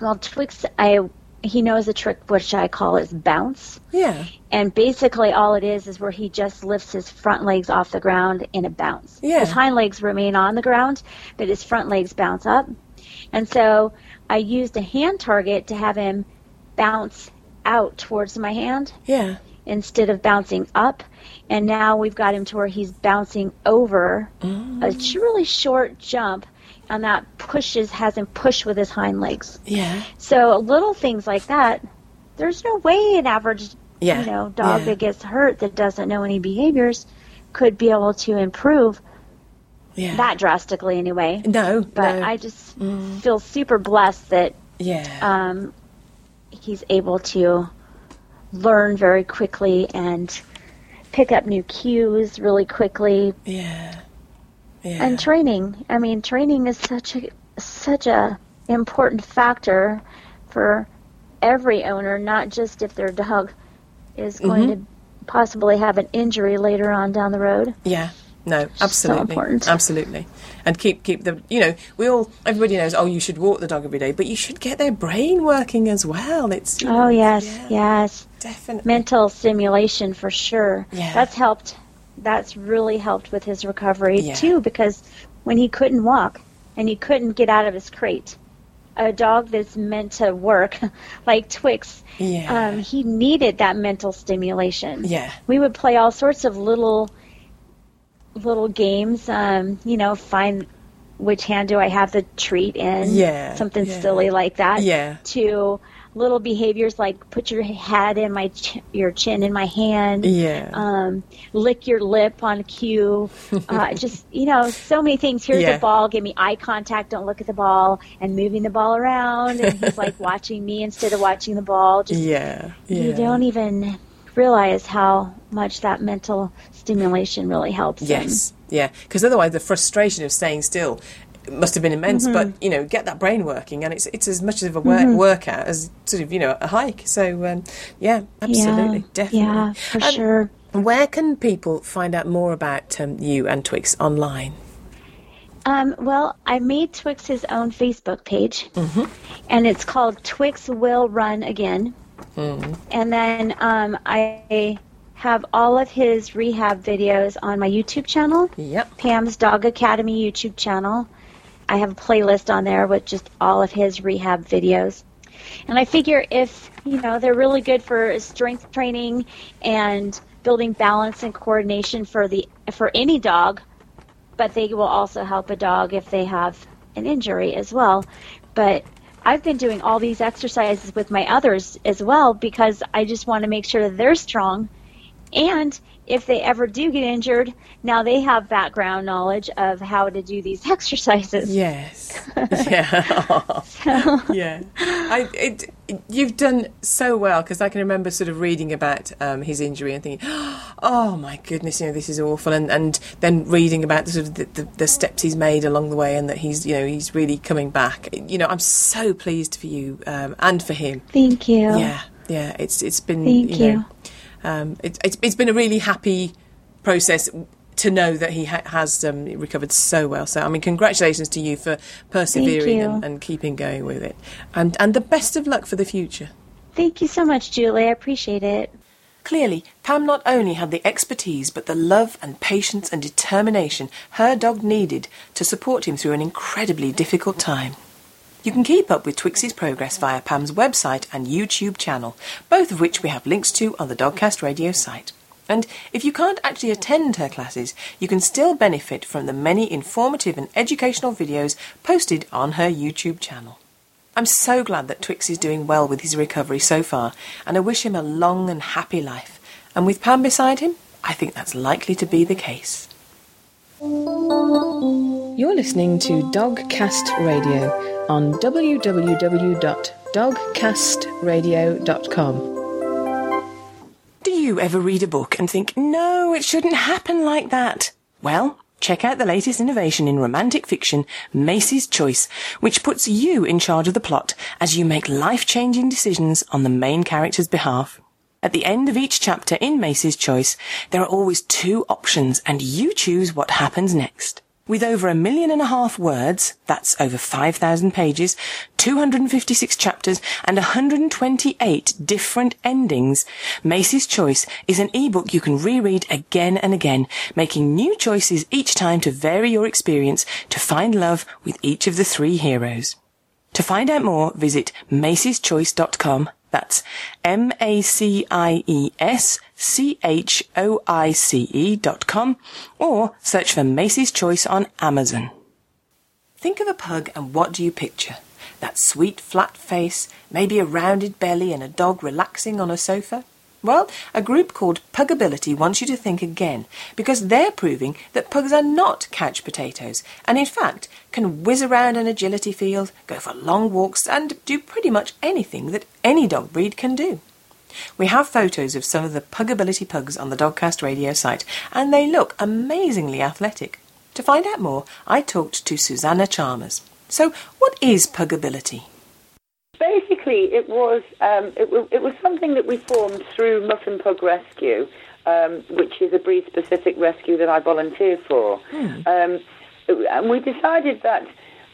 well, Twix, I he knows a trick which I call is bounce. Yeah. And basically all it is is where he just lifts his front legs off the ground in a bounce. Yeah. His hind legs remain on the ground, but his front legs bounce up. And so I used a hand target to have him bounce out towards my hand yeah. instead of bouncing up. And now we've got him to where he's bouncing over mm. a really short jump, and that pushes has him push with his hind legs. Yeah. So little things like that, there's no way an average yeah. you know, dog yeah. that gets hurt that doesn't know any behaviors could be able to improve. Yeah. That drastically, anyway. No, but no. I just mm. feel super blessed that yeah. um, he's able to learn very quickly and pick up new cues really quickly. Yeah, yeah. And training. I mean, training is such a such a important factor for every owner, not just if their dog is going mm-hmm. to possibly have an injury later on down the road. Yeah. No, absolutely, so absolutely, and keep keep the you know we all everybody knows oh you should walk the dog every day, but you should get their brain working as well. It's you know, oh yes, yeah, yes, definitely mental stimulation for sure. Yeah. That's helped. That's really helped with his recovery yeah. too, because when he couldn't walk and he couldn't get out of his crate, a dog that's meant to work like Twix, yeah. um, he needed that mental stimulation. Yeah, we would play all sorts of little. little games, um, you know, find which hand do I have the treat in, yeah, something yeah. silly like that, yeah. to little behaviors like put your head in my, ch- your chin in my hand, yeah. um, lick your lip on cue, uh, just, you know, so many things. Here's yeah. a ball, give me eye contact, don't look at the ball, and moving the ball around, and he's like watching me instead of watching the ball. Just, yeah. yeah. You don't even realize how much that mental stimulation really helps yes him. Yeah, because otherwise the frustration of staying still must have been immense mm-hmm. but you know get that brain working, and it's it's as much of a work, mm-hmm. workout as sort of you know a hike, so um, yeah absolutely yeah, definitely yeah for um, sure. Where can people find out more about um, you and Twix online? Um, well, I made Twix his own Facebook page mm-hmm. and it's called Twix Will Run Again. Mm-hmm. And then um, I have all of his rehab videos on my YouTube channel, yep. Pam's Dog Academy YouTube channel. I have a playlist on there with just all of his rehab videos. And I figure if, you know, they're really good for strength training and building balance and coordination for the for any dog, but they will also help a dog if they have an injury as well. But I've been doing all these exercises with my others as well because I just want to make sure that they're strong. And if they ever do get injured, now they have background knowledge of how to do these exercises. Yes. Yeah. Oh. So. Yeah. I, it, it, you've done so well because I can remember sort of reading about um, his injury and thinking, oh, my goodness, you know, this is awful. And, and then reading about the, sort of the, the, the steps he's made along the way and that he's, you know, he's really coming back. You know, I'm so pleased for you um, and for him. Thank you. Yeah. Yeah. It's It's been, Thank you know. You. Um, it, it's, it's been a really happy process to know that he ha- has um, recovered so well. So, I mean, congratulations to you for persevering you. And, and keeping going with it. And, and the best of luck for the future. Thank you so much, Julie. I appreciate it. Clearly, Pam not only had the expertise but the love and patience and determination her dog needed to support him through an incredibly difficult time. You can keep up with Twix's progress via Pam's website and YouTube channel, both of which we have links to on the Dogcast Radio site. And if you can't actually attend her classes, you can still benefit from the many informative and educational videos posted on her YouTube channel. I'm so glad that Twix is doing well with his recovery so far, and I wish him a long and happy life. And with Pam beside him, I think that's likely to be the case. You're listening to Dogcast Radio on w w w dot dogcast radio dot com. Do you ever read a book and think, no, it shouldn't happen like that? Well, check out the latest innovation in romantic fiction, Mace's Choice, which puts you in charge of the plot as you make life-changing decisions on the main character's behalf. At the end of each chapter in Mace's Choice, there are always two options, and you choose what happens next. With over a million and a half words, that's over five thousand pages, two hundred fifty-six chapters, and one hundred twenty-eight different endings, Mace's Choice is an e-book you can reread again and again, making new choices each time to vary your experience to find love with each of the three heroes. To find out more, visit maces choice dot com. That's M A C I E S C H O I C E dot com, or search for Mace's Choice on Amazon. Think of a pug and what do you picture? That sweet flat face, maybe a rounded belly and a dog relaxing on a sofa? Well, a group called Pugability wants you to think again, because they're proving that pugs are not couch potatoes, and in fact can whiz around an agility field, go for long walks, and do pretty much anything that any dog breed can do. We have photos of some of the Pugability pugs on the Dogcast Radio site, and they look amazingly athletic. To find out more, I talked to Susanna Chalmers. So, what is Pugability? Basically, it was um, it, w- it was something that we formed through Muffin Pug Rescue, um, which is a breed-specific rescue that I volunteer for. Hmm. Um, and we decided that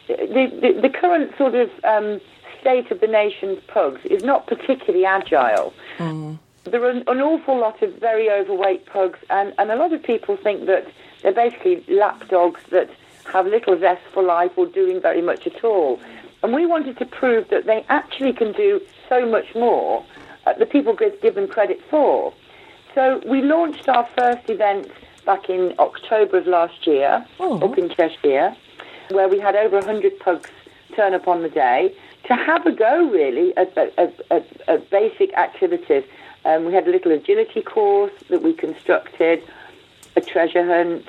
the, the, the current sort of um, state of the nation's pugs is not particularly agile. Hmm. There are an, an awful lot of very overweight pugs, and, and a lot of people think that they're basically lap dogs that have little zest for life or doing very much at all. And we wanted to prove that they actually can do so much more uh, that people give them credit for. So we launched our first event back in October of last year, oh. up in Cheshire, where we had over one hundred pugs turn up on the day to have a go, really, at, at, at, at basic activities. Um, we had a little agility course that we constructed, a treasure hunt,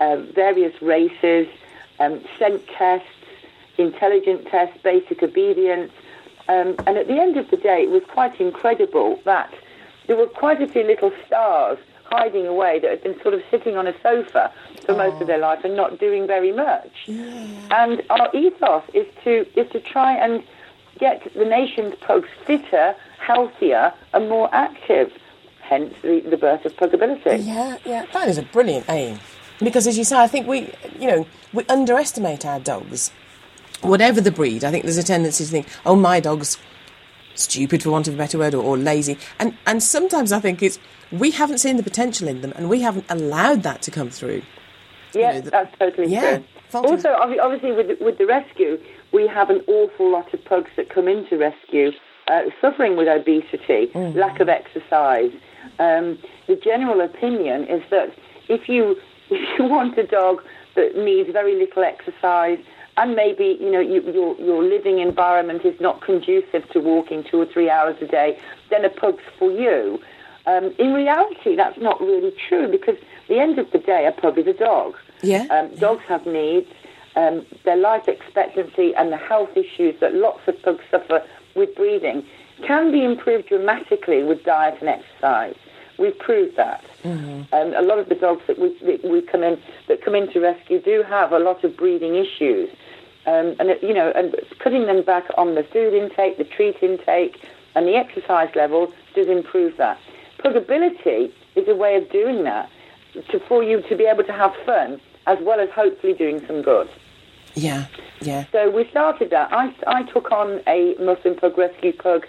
uh, various races, um, scent tests, intelligent tests, basic obedience, um, and at the end of the day it was quite incredible that there were quite a few little stars hiding away that had been sort of sitting on a sofa for oh. most of their life and not doing very much. Yeah. And our ethos is to is to try and get the nation's pugs fitter, healthier and more active, hence the, the birth of Pugability. Yeah, yeah, that is a brilliant aim, because as you say, I think we, you know, we underestimate our dogs. Whatever the breed, I think there's a tendency to think, oh, my dog's stupid, for want of a better word, or, or lazy. And and sometimes I think it's we haven't seen the potential in them, and we haven't allowed that to come through. Yeah, you know, the, that's totally yeah, true. Also, obviously, with with the rescue, we have an awful lot of pugs that come into rescue uh, suffering with obesity, mm. lack of exercise. Um, the general opinion is that if you if you want a dog that needs very little exercise, and maybe, you know, you, your your living environment is not conducive to walking two or three hours a day, then a pug's for you. Um, in reality, that's not really true, because at the end of the day, a pug is a dog. Yeah. Um, dogs have needs. Um, their life expectancy and the health issues that lots of pugs suffer with breeding can be improved dramatically with diet and exercise. We've proved that. Mm-hmm. Um, a lot of the dogs that we, that we come in that come into rescue do have a lot of breeding issues, um, and you know, and cutting them back on the food intake, the treat intake, and the exercise level does improve that. Pugability is a way of doing that to, for you to be able to have fun as well as hopefully doing some good. Yeah, yeah. So we started that. I I took on a Muffin Pug Rescue pug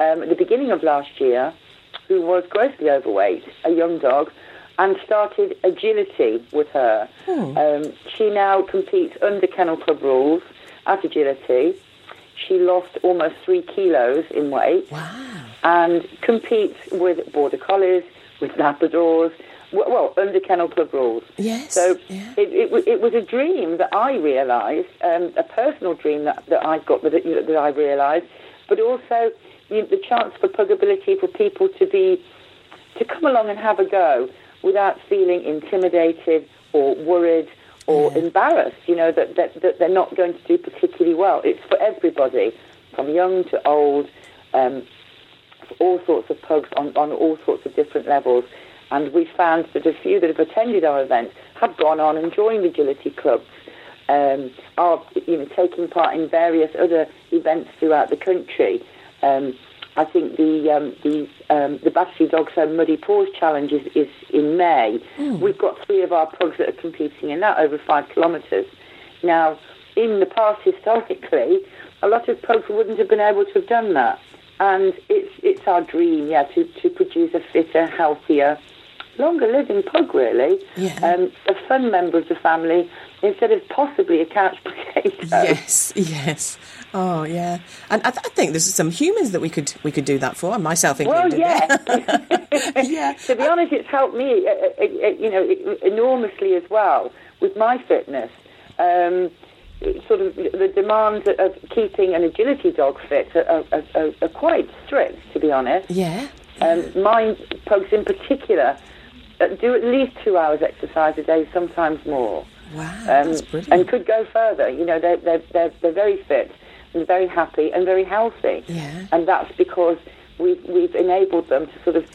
um, at the beginning of last year, who was grossly overweight, a young dog, and started agility with her. Hmm. Um, she now competes under Kennel Club rules at agility. She lost almost three kilos in weight. Wow. and compete with border collies, with Labradors, well, under Kennel Club rules. Yes. So yeah. it, it it was a dream that I realised, um, a personal dream that, that I've got, that, that I realised, but also you, the chance for Pugability for people to be, to come along and have a go without feeling intimidated or worried or yeah. embarrassed, you know, that, that, that they're not going to do particularly well. It's for everybody, from young to old, um, all sorts of pugs on, on all sorts of different levels. And we found that a few that have attended our event have gone on and joined agility clubs, um, are you know taking part in various other events throughout the country. Um, I think the um, the um, the Battersea Dogs and Muddy Paws Challenge is, is in May. Mm. We've got three of our pugs that are competing in that over five kilometres. Now, in the past, historically, a lot of pugs wouldn't have been able to have done that. And it's it's our dream, yeah, to, to produce a fitter, healthier, longer-living pug, really. Yeah. Um, a fun member of the family instead of possibly a couch potato. Yes, yes. Oh, yeah. And I, th- I think there's some humans that we could we could do that for, and myself included. Well, yes. yeah. To be honest, it's helped me, uh, uh, uh, you know, enormously as well with my fitness. Um, sort of the demands of keeping an agility dog fit are, are, are, are quite strict, to be honest. Yeah. Um, mine, pugs in particular, do at least two hours exercise a day, sometimes more. Wow, um, that's brilliant. And could go further. You know, they're, they're, they're, they're very fit and very happy and very healthy. Yeah. And that's because we've, we've enabled them to sort of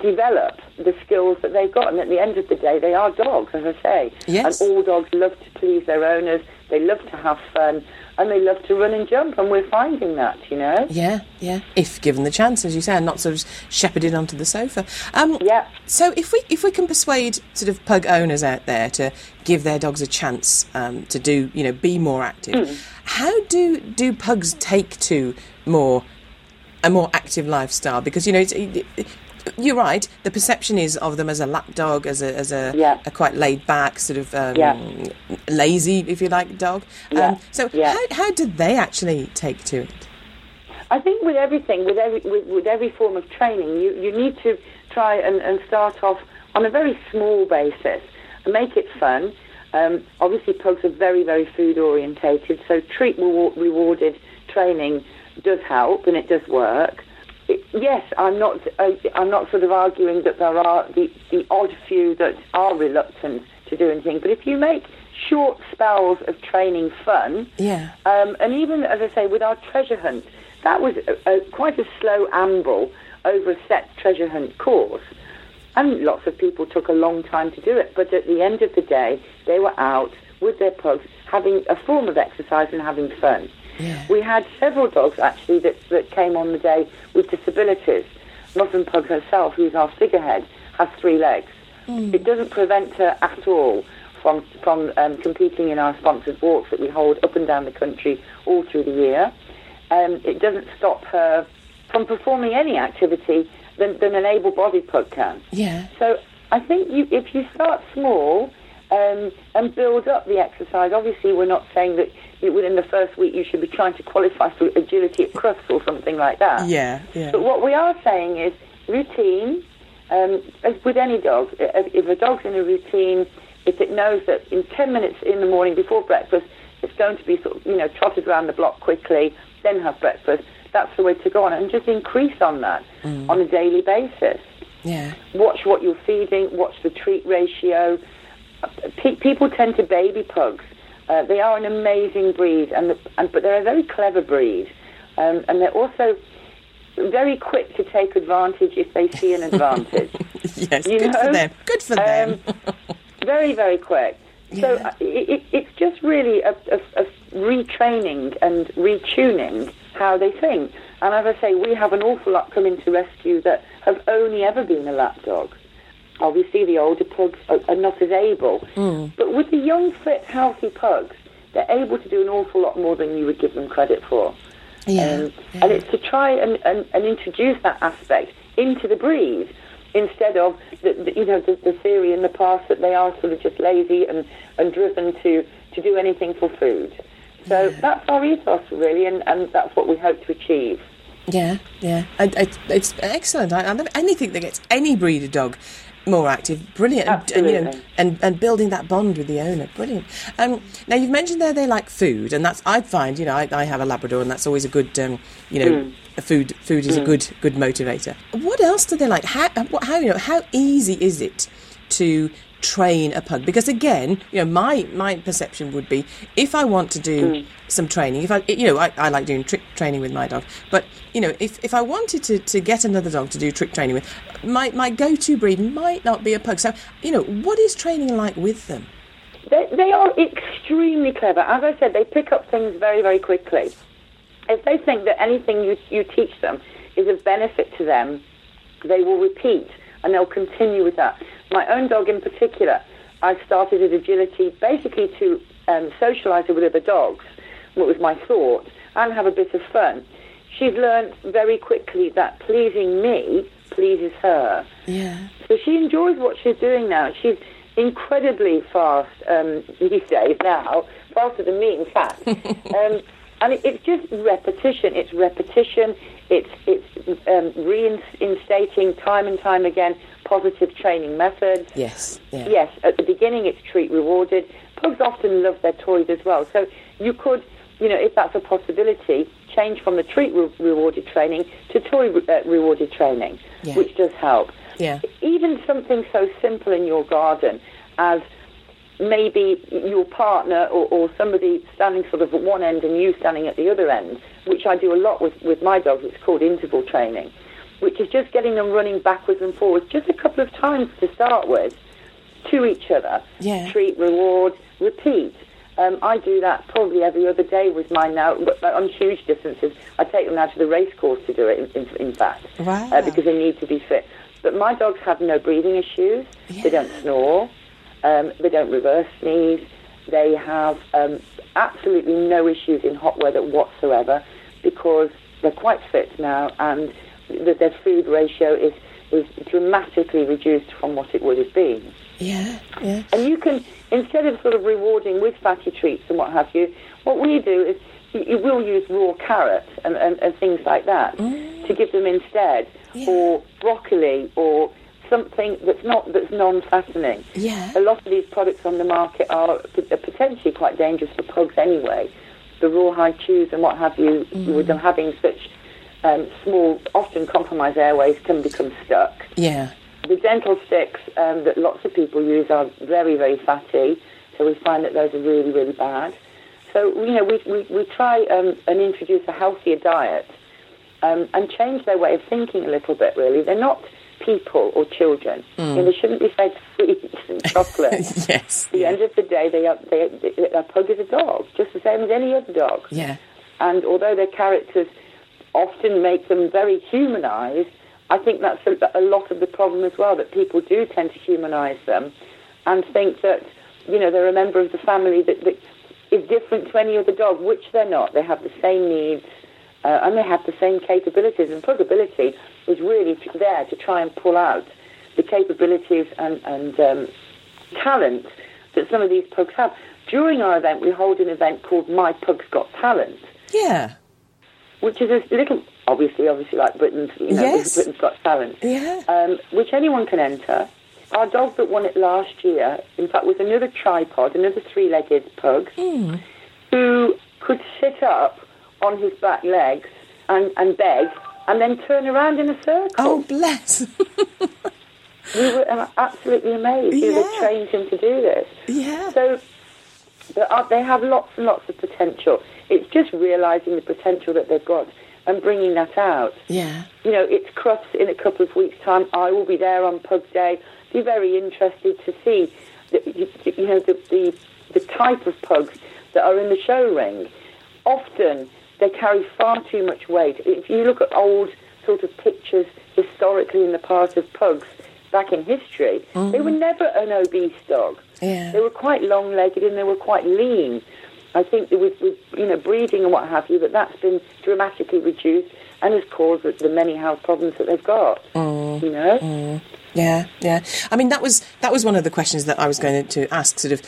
develop the skills that they've got. And at the end of the day, they are dogs, as I say. Yes. And all dogs love to please their owners. They love to have fun. And they love to run and jump. And we're finding that, you know. Yeah, yeah. If given the chance, as you say, and not sort of shepherded onto the sofa. Um, yeah. So if we if we can persuade sort of pug owners out there to give their dogs a chance um, to do, you know, be more active, mm. how do, do pugs take to more a more active lifestyle? Because, you know, it's... It, it, You're right. The perception is of them as a lap dog, as a as a, yeah. a quite laid back sort of um, yeah. lazy, if you like, dog. Yeah. Um, so yeah. how how did they actually take to it? I think with everything, with every with, with every form of training, you, you need to try and, and start off on a very small basis and make it fun. Um, obviously, pugs are very very food orientated, so treat reward, rewarded training does help and it does work. Yes, I'm not. Uh, I'm not sort of arguing that there are the, the odd few that are reluctant to do anything. But if you make short spells of training fun, yeah, um, and even as I say, with our treasure hunt, that was a, a, quite a slow amble over a set treasure hunt course, and lots of people took a long time to do it. But at the end of the day, they were out with their pugs, having a form of exercise and having fun. Yeah. We had several dogs, actually, that, that came on the day with disabilities. Muffin Pug herself, who's our figurehead, has three legs. Mm. It doesn't prevent her at all from, from um, competing in our sponsored walks that we hold up and down the country all through the year. Um, it doesn't stop her from performing any activity than, than an able-bodied pug can. Yeah. So I think you, if you start small... Um, and build up the exercise. Obviously, we're not saying that within the first week you should be trying to qualify for agility at Crufts or something like that. Yeah, yeah. But what we are saying is routine, um, as with any dog, if a dog's in a routine, if it knows that in ten minutes in the morning before breakfast, it's going to be sort of, you know, trotted around the block quickly, then have breakfast, that's the way to go on. And just increase on that mm. on a daily basis. Yeah. Watch what you're feeding, watch the treat ratio. People tend to baby pugs. Uh, they are an amazing breed, and, the, and but they're a very clever breed, um, and they're also very quick to take advantage if they see an advantage. yes, you good know? for them. Good for them. um, very, very quick. Yeah. So uh, it, it's just really a, a, a retraining and retuning how they think. And as I say, we have an awful lot come into rescue that have only ever been a lap dog. Obviously, the older pugs are, are not as able. Mm. But with the young, fit, healthy pugs, they're able to do an awful lot more than you would give them credit for. Yeah. Um, yeah. And it's to try and, and, and introduce that aspect into the breed instead of, the, the, you know, the, the theory in the past that they are sort of just lazy and, and driven to, to do anything for food. So yeah. that's our ethos, really, and, and that's what we hope to achieve. Yeah, yeah. I, I, it's excellent. I, I love anything that gets any breed of dog more active. Brilliant. Absolutely. And, you know, and, and building that bond with the owner. Brilliant. Um, now, you've mentioned there they like food, and that's, I find, you know, I, I have a Labrador, and that's always a good, um, you know, mm. a food food is mm. a good good motivator. What else do they like? How, how, you know, how easy is it to train a pug? Because again, you know, my my perception would be, if I want to do mm. some training, if I, you know, I, I like doing trick training with my dog, but you know, if, if I wanted to, to get another dog to do trick training with, my my go-to breed might not be a pug. So, you know, what is training like with them? They, they are extremely clever. As I said, they pick up things very, very quickly. If they think that anything you you teach them is of benefit to them, they will repeat and they'll continue with that. My own dog in particular, I started his agility basically to um, socialise her with other dogs, what was my thought, and have a bit of fun. She's learned very quickly that pleasing me pleases her. Yeah. So she enjoys what she's doing now. She's incredibly fast um, these days now, faster than me, in fact. um, and it, it's just repetition. It's repetition. It's, it's um, reinstating time and time again positive training methods. Yes. Yeah. Yes, at the beginning it's treat rewarded. Pugs often love their toys as well. So you could, you know, if that's a possibility, change from the treat re- rewarded training to toy re- uh, rewarded training, yeah. which does help. Yeah. Even something so simple in your garden as maybe your partner or, or somebody standing sort of at one end and you standing at the other end, which I do a lot with, with my dogs. It's called interval training, which is just getting them running backwards and forwards just a couple of times to start with, to each other. Yeah. Treat, reward, repeat. Um, I do that probably every other day with mine now, but on huge distances. I take them now to the race course to do it, in, in, in fact, wow. uh, because they need to be fit. But my dogs have no breathing issues. Yeah. They don't snore. Um, they don't reverse sneeze. They have um, absolutely no issues in hot weather whatsoever because they're quite fit now, and that their food ratio is, is dramatically reduced from what it would have been. Yeah, yeah. And you can, instead of sort of rewarding with fatty treats and what have you, what we do is you, you will use raw carrot and, and, and things like that mm. to give them instead, yeah. or broccoli or something that's not that's non-fattening. Yeah. A lot of these products on the market are, p- are potentially quite dangerous for pugs anyway. The rawhide chews and what have you, mm. with them having such Um, small, often compromised airways, can become stuck. Yeah. The dental sticks um, that lots of people use are very, very fatty, so we find that those are really, really bad. So, you know, we we, we try um, and introduce a healthier diet um, and change their way of thinking a little bit, really. They're not people or children. Mm. You know, they shouldn't be fed sweets and chocolate. Yes. At the yeah. end of the day, they are, they, they, a pug is a dog, just the same as any other dog. Yeah. And although their characters often make them very humanised, I think that's a, a lot of the problem as well, that people do tend to humanise them and think that, you know, they're a member of the family that, that is different to any other dog, which they're not. They have the same needs uh, and they have the same capabilities, and Pugability is really there to try and pull out the capabilities and, and um, talent that some of these pugs have. During our event, we hold an event called My Pug's Got Talent. Yeah. Which is a little, obviously, obviously like Britain's, you know, yes. Britain's Got Talent, yeah. um, which anyone can enter. Our dog that won it last year, in fact, was another tripod, another three-legged pug, mm. who could sit up on his back legs and, and beg, and then turn around in a circle. Oh, bless. We were absolutely amazed. Yeah. We had trained him to do this. Yeah. So are, they have lots and lots of potential. It's just realising the potential that they've got and bringing that out. Yeah. You know, it's Crufts in a couple of weeks' time. I will be there on Pug Day. Be very interested to see, the, you know, the, the the type of pugs that are in the show ring. Often they carry far too much weight. If you look at old sort of pictures historically in the past of pugs back in history, mm. they were never an obese dog. Yeah. They were quite long-legged and they were quite lean. I think that with, with, you know, breeding and what have you, that that's been dramatically reduced and has caused the, the many health problems that they've got, mm. you know? Mm. Yeah, yeah. I mean, that was that was one of the questions that I was going to ask, sort of,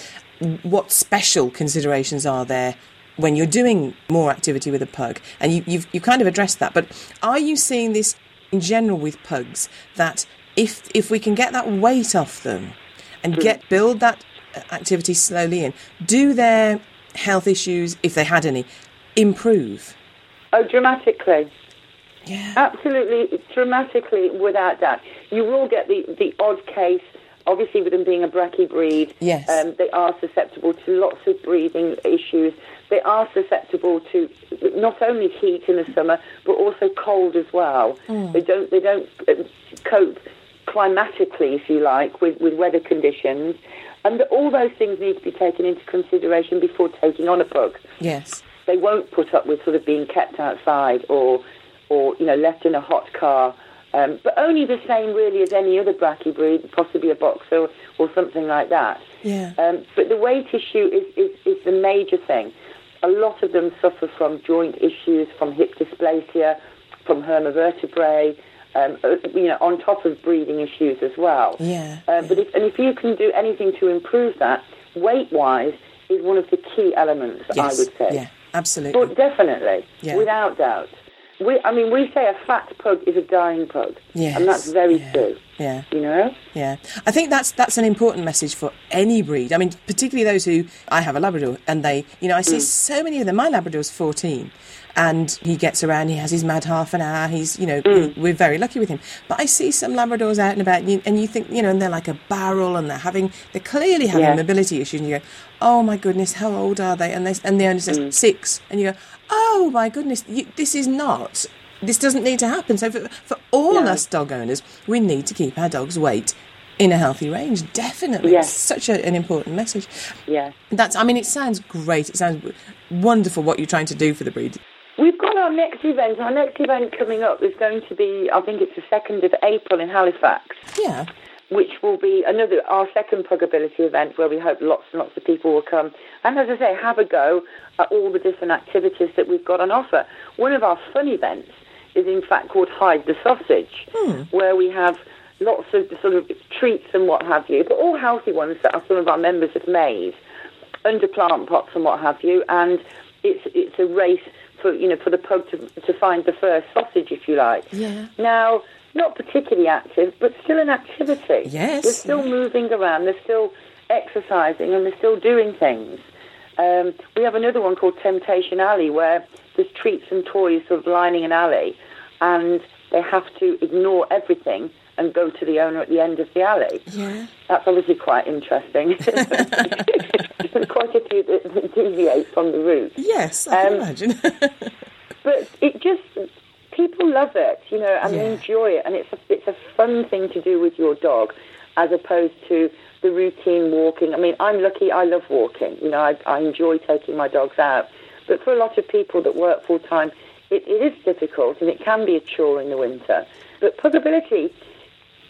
what special considerations are there when you're doing more activity with a pug, and you, you've you kind of addressed that, but are you seeing this in general with pugs, that if if we can get that weight off them and get build that activity slowly in, do their health issues, if they had any, improve? Oh, dramatically. Yeah. Absolutely, dramatically, without doubt. You will get the, the odd case, obviously with them being a brachy breed. Yes. Um, they are susceptible to lots of breathing issues. They are susceptible to not only heat in the summer, but also cold as well. Mm. They don't they don't cope climatically, if you like, with, with weather conditions. And all those things need to be taken into consideration before taking on a pug. Yes. They won't put up with sort of being kept outside or... or, you know, left in a hot car, um, but only the same really as any other brachy breed, possibly a boxer or, or something like that. Yeah. Um, but the weight issue is, is, is the major thing. A lot of them suffer from joint issues, from hip dysplasia, from vertebrae, um, you know, on top of breathing issues as well. Yeah. Uh, yeah. But if, and if you can do anything to improve that, weight-wise, is one of the key elements, yes, I would say. Yeah, absolutely. But definitely, yeah. without doubt. We, I mean, we say a fat pug is a dying pug, yes, and that's very yeah, true. Yeah, you know. Yeah, I think that's that's an important message for any breed. I mean, particularly those who I have a Labrador, and they, you know, I see mm. so many of them. My Labrador's fourteen, and he gets around. He has his mad half an hour. He's, you know, mm. we're very lucky with him. But I see some Labradors out and about, and you, and you think, you know, and they're like a barrel, and they're having, they're clearly having yeah. mobility issues, and you go, oh my goodness, how old are they? And they, and the owner says mm. six, and you go, oh my goodness, you, this is not, this doesn't need to happen. So for, for all no. us dog owners, we need to keep our dog's weight in a healthy range, definitely. Yes. It's such a, an important message. Yeah. That's, I mean, it sounds great. It sounds wonderful what you're trying to do for the breed. We've got our next event. Our next event coming up is going to be, I think it's the second of April in Halifax. Yeah. Which will be another, our second Pugability event, where we hope lots and lots of people will come. And as I say, have a go at all the different activities that we've got on offer. One of our fun events is in fact called Hide the Sausage, hmm. where we have lots of sort of treats and what have you, but all healthy ones that some of our members have made, under plant pots and what have you. And it's it's a race for, you know, for the pug to, to find the first sausage, if you like. Yeah. Now, not particularly active, but still an activity. Yes. They're still yeah. moving around, they're still exercising, and they're still doing things. Um, we have another one called Temptation Alley, where there's treats and toys sort of lining an alley, and they have to ignore everything and go to the owner at the end of the alley. Yeah. That's obviously quite interesting. Quite a few that deviate from the route. Yes, I um, imagine. But it just... people love it, you know, and yeah. enjoy it, and it's a, it's a fun thing to do with your dog, as opposed to the routine walking. I mean, I'm lucky, I love walking, you know, I, I enjoy taking my dogs out, but for a lot of people that work full-time, it, it is difficult, and it can be a chore in the winter. But Pugability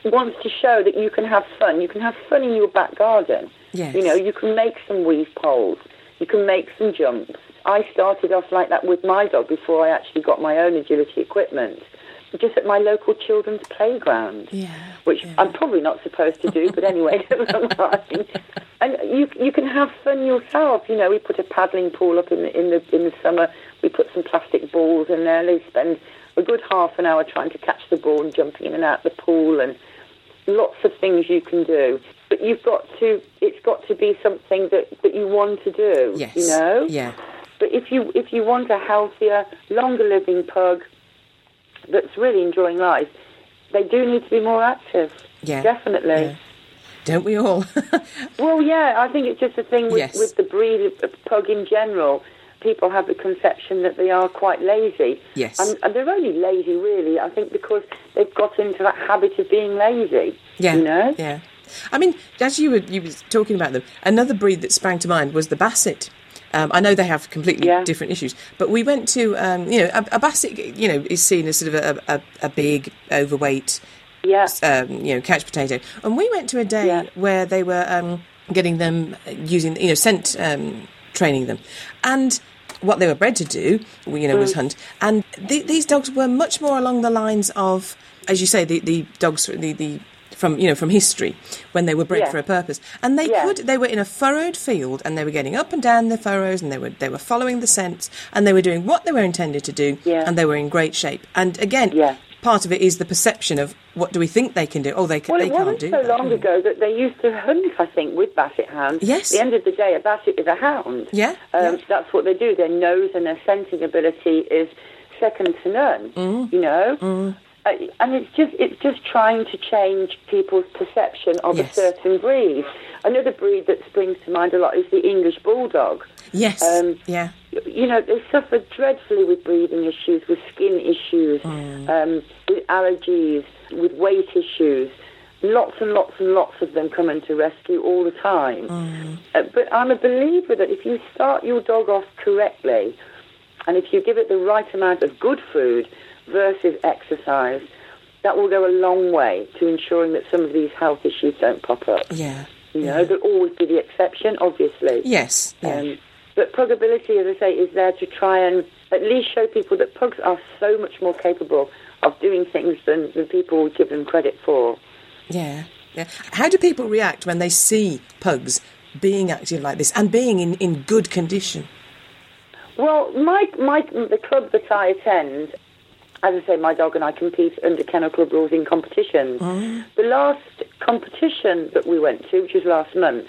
wants to show that you can have fun, you can have fun in your back garden, yes. you know, you can make some weave poles, you can make some jumps. I started off like that with my dog before I actually got my own agility equipment, just at my local children's playground, yeah, which yeah. I'm probably not supposed to do, but anyway, never mind. And you you can have fun yourself. You know, we put a paddling pool up in the, in the in the summer. We put some plastic balls in there. They spend a good half an hour trying to catch the ball and jumping in and out the pool, and lots of things you can do. But you've got to, it's got to be something that, that you want to do. Yes. You know. Yeah. But if you if you want a healthier, longer living pug that's really enjoying life, they do need to be more active. Yeah, definitely. Yeah. Don't we all? Well, yeah. I think it's just a thing with, yes. with the breed of pug in general. People have the conception that they are quite lazy. Yes, and, and they're only lazy really, I think, because they've got into that habit of being lazy. Yeah, you know. Yeah. I mean, as you were you were talking about them, another breed that sprang to mind was the Basset. Um, I know they have completely yeah. different issues, but we went to, um, you know, a, a Basset, you know, is seen as sort of a, a, a big, overweight, yeah. um, you know, couch potato. And we went to a day yeah. where they were um, getting them using, you know, scent um, training them. And what they were bred to do, you know, mm. was hunt. And th- these dogs were much more along the lines of, as you say, the, the dogs, the, the from, you know, from history, when they were bred yeah. for a purpose. And they yeah. could, they were in a furrowed field, and they were getting up and down the furrows, and they were they were following the scents, and they were doing what they were intended to do, yeah. and they were in great shape. And again, yeah. part of it is the perception of what do we think they can do? Oh, they, can, well, they can't do that. Well, it wasn't so long ago that they used to hunt, I think, with basset hounds. Yes. At the end of the day, a basset is a hound. Yeah. Um, yeah. So that's what they do. Their nose and their scenting ability is second to none, mm. you know? Mm. Uh, and it's just it's just trying to change people's perception of yes. a certain breed. Another breed that springs to mind a lot is the English bulldog. Yes, um, yeah. You know, they suffer dreadfully with breathing issues, with skin issues, mm. um, with allergies, with weight issues. Lots and lots and lots of them come into rescue all the time. Mm. Uh, but I'm a believer that if you start your dog off correctly, and if you give it the right amount of good food versus exercise, that will go a long way to ensuring that some of these health issues don't pop up. Yeah. You know, yeah. there'll always be the exception, obviously. Yes. Yeah. Um, but Pugability, as I say, is there to try and at least show people that pugs are so much more capable of doing things than, than people give them credit for. Yeah. yeah. How do people react when they see pugs being active like this and being in, in good condition? Well, my, my the club that I attend, as I say, my dog and I compete under Kennel Club rules in competitions. Mm. The last competition that we went to, which was last month,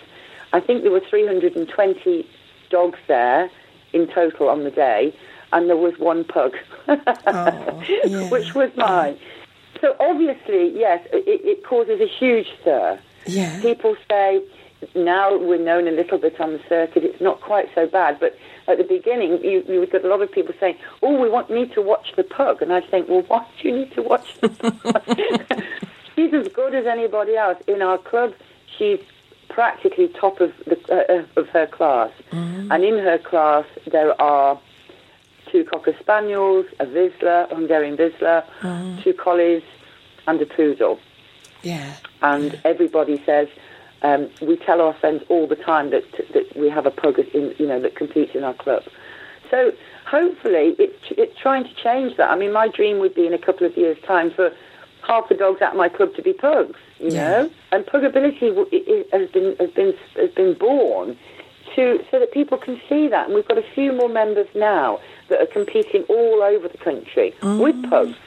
I think there were three hundred twenty dogs there in total on the day, and there was one pug, oh, yeah. which was mine. Yeah. So obviously, yes, it, it causes a huge stir. Yeah. People say, now we're known a little bit on the circuit, it's not quite so bad, but at the beginning, you, you would get a lot of people saying, oh, we want need to watch the pug. And I think, well, why do you need to watch the pug? She's as good as anybody else. In our club, she's practically top of the, uh, of her class. Mm-hmm. And in her class, there are two Cocker Spaniels, a Vizsla, a Hungarian Vizsla, mm-hmm. two Collies, and a Poodle. Yeah. And yeah. everybody says... Um, we tell our friends all the time that that we have a pug in, you know, that competes in our club. So hopefully it's, it's trying to change that. I mean, my dream would be in a couple of years' time for half the dogs at my club to be pugs, you yeah. know. And Pugability w- it, it has been has been has been born to so that people can see that. And we've got a few more members now that are competing all over the country mm. with pugs.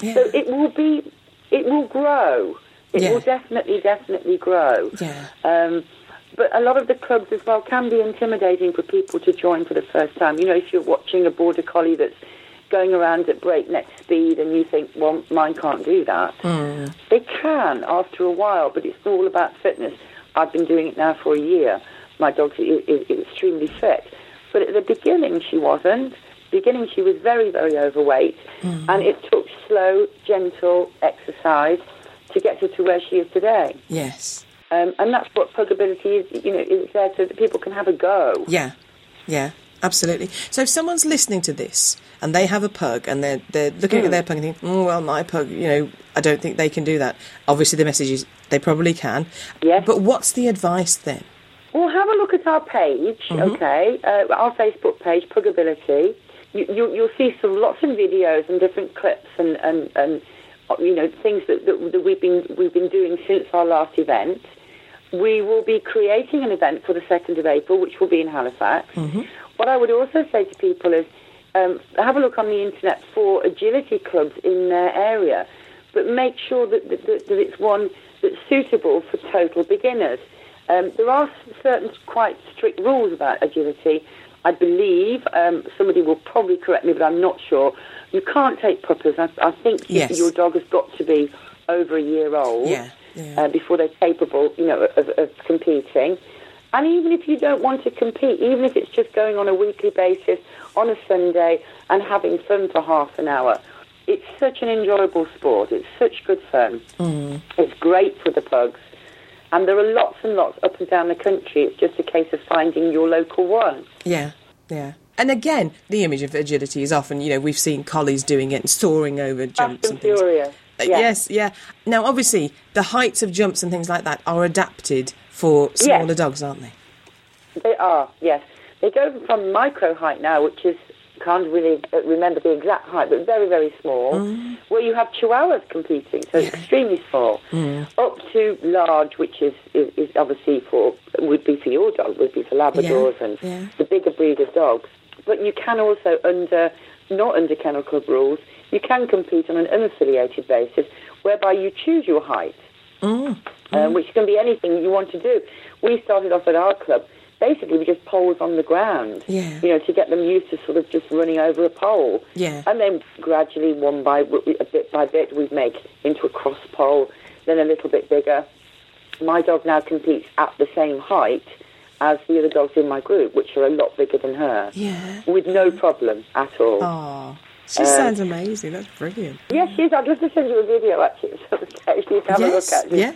Yeah. So it will be, it will grow. It yeah. will definitely, definitely grow. Yeah. Um, but a lot of the clubs as well can be intimidating for people to join for the first time. You know, if you're watching a border collie that's going around at breakneck speed and you think, well, mine can't do that. Mm. They can after a while, but it's all about fitness. I've been doing it now for a year. My dog is, is, is extremely fit. But at the beginning, she wasn't. Beginning, she was very, very overweight. Mm. And it took slow, gentle exercise to get her to where she is today. Yes. Um, and that's what Pugability is, you know, is there so that people can have a go. Yeah, yeah, absolutely. So if someone's listening to this and they have a pug and they're, they're looking mm. at their pug and thinking, oh, well, my pug, you know, I don't think they can do that. Obviously the message is they probably can. Yes. But what's the advice then? Well, have a look at our page, mm-hmm. okay, uh, our Facebook page, Pugability. You, you, you'll see some lots of videos and different clips and... and, and you know, things that, that, that we've been we've been doing since our last event. We will be creating an event for the second of April, which will be in Halifax. Mm-hmm. What I would also say to people is um, have a look on the internet for agility clubs in their area, but make sure that, that, that, that it's one that's suitable for total beginners. Um, there are certain quite strict rules about agility. I believe, um, somebody will probably correct me, but I'm not sure. You can't take puppers. I, I think yes. your dog has got to be over a year old yeah, yeah. Uh, before they're capable, you know, of, of competing. And even if you don't want to compete, even if it's just going on a weekly basis, on a Sunday, and having fun for half an hour, it's such an enjoyable sport. It's such good fun. Mm. It's great for the pugs. And there are lots and lots up and down the country. It's just a case of finding your local one. Yeah, yeah. And again, the image of agility is often, you know, we've seen collies doing it and soaring over jumps Fast and things. Furious. Yeah. Yes, yeah. Now, obviously, the heights of jumps and things like that are adapted for smaller yes. dogs, aren't they? They are, yes. They go from micro height now, which is can't really remember the exact height, but very, very small, mm. where you have chihuahuas competing, so yeah. extremely small, yeah. up to large, which is, is, is obviously for, would be for your dog, would be for Labradors yeah. and yeah. the bigger breed of dogs. But you can also, under not under Kennel Club rules, you can compete on an unaffiliated basis, whereby you choose your height, mm. Mm. Um, which can be anything you want to do. We started off at our club, basically we just poles on the ground, yeah. you know, to get them used to sort of just running over a pole. Yeah. And then gradually, one by, a bit by bit, we'd make into a cross pole, then a little bit bigger. My dog now competes at the same height as the other dogs in my group, which are a lot bigger than her, yeah. with no problem at all. Oh, she um, sounds amazing. That's brilliant. Yeah, she is. I'd love to send you a video, actually, at some stage. You can have yes. a look at it. Yeah.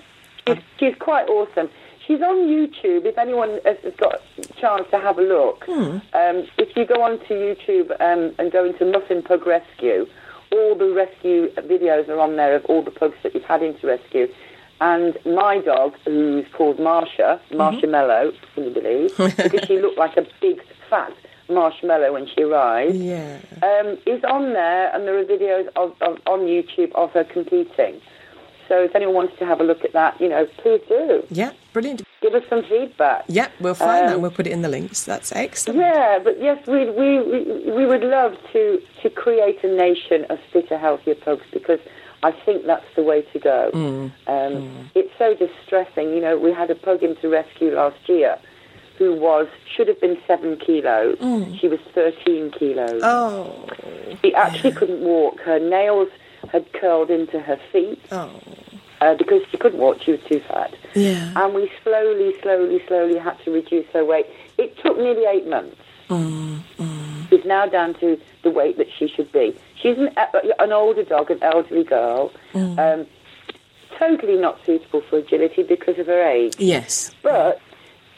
She's, she's quite awesome. She's on YouTube. If anyone has got a chance to have a look, hmm. um, if you go onto YouTube um, and go into Muffin Pug Rescue, all the rescue videos are on there of all the pugs that we've had into rescue. And my dog, who's called Marsha, Marsha Mello, can you believe, because she looked like a big, fat marshmallow when she arrived, yeah. um, is on there, and there are videos of, of, on YouTube of her competing. So if anyone wants to have a look at that, you know, please do. Yeah, brilliant. Give us some feedback. Yeah, we'll find um, that and we'll put it in the links. That's excellent. Yeah, but yes, we we we would love to, to create a nation of fitter, healthier pugs, because I think that's the way to go. Mm. Um, mm. It's so distressing. You know, we had a pug into rescue last year who was, should have been seven kilos. Mm. She was thirteen kilos. Oh. She actually yeah. couldn't walk. Her nails had curled into her feet oh. uh, because she couldn't walk, she was too fat. Yeah. And we slowly, slowly, slowly had to reduce her weight. It took nearly eight months. Mm, mm. She's now down to the weight that she should be. She's an, an older dog, an elderly girl, mm. um, totally not suitable for agility because of her age. Yes. But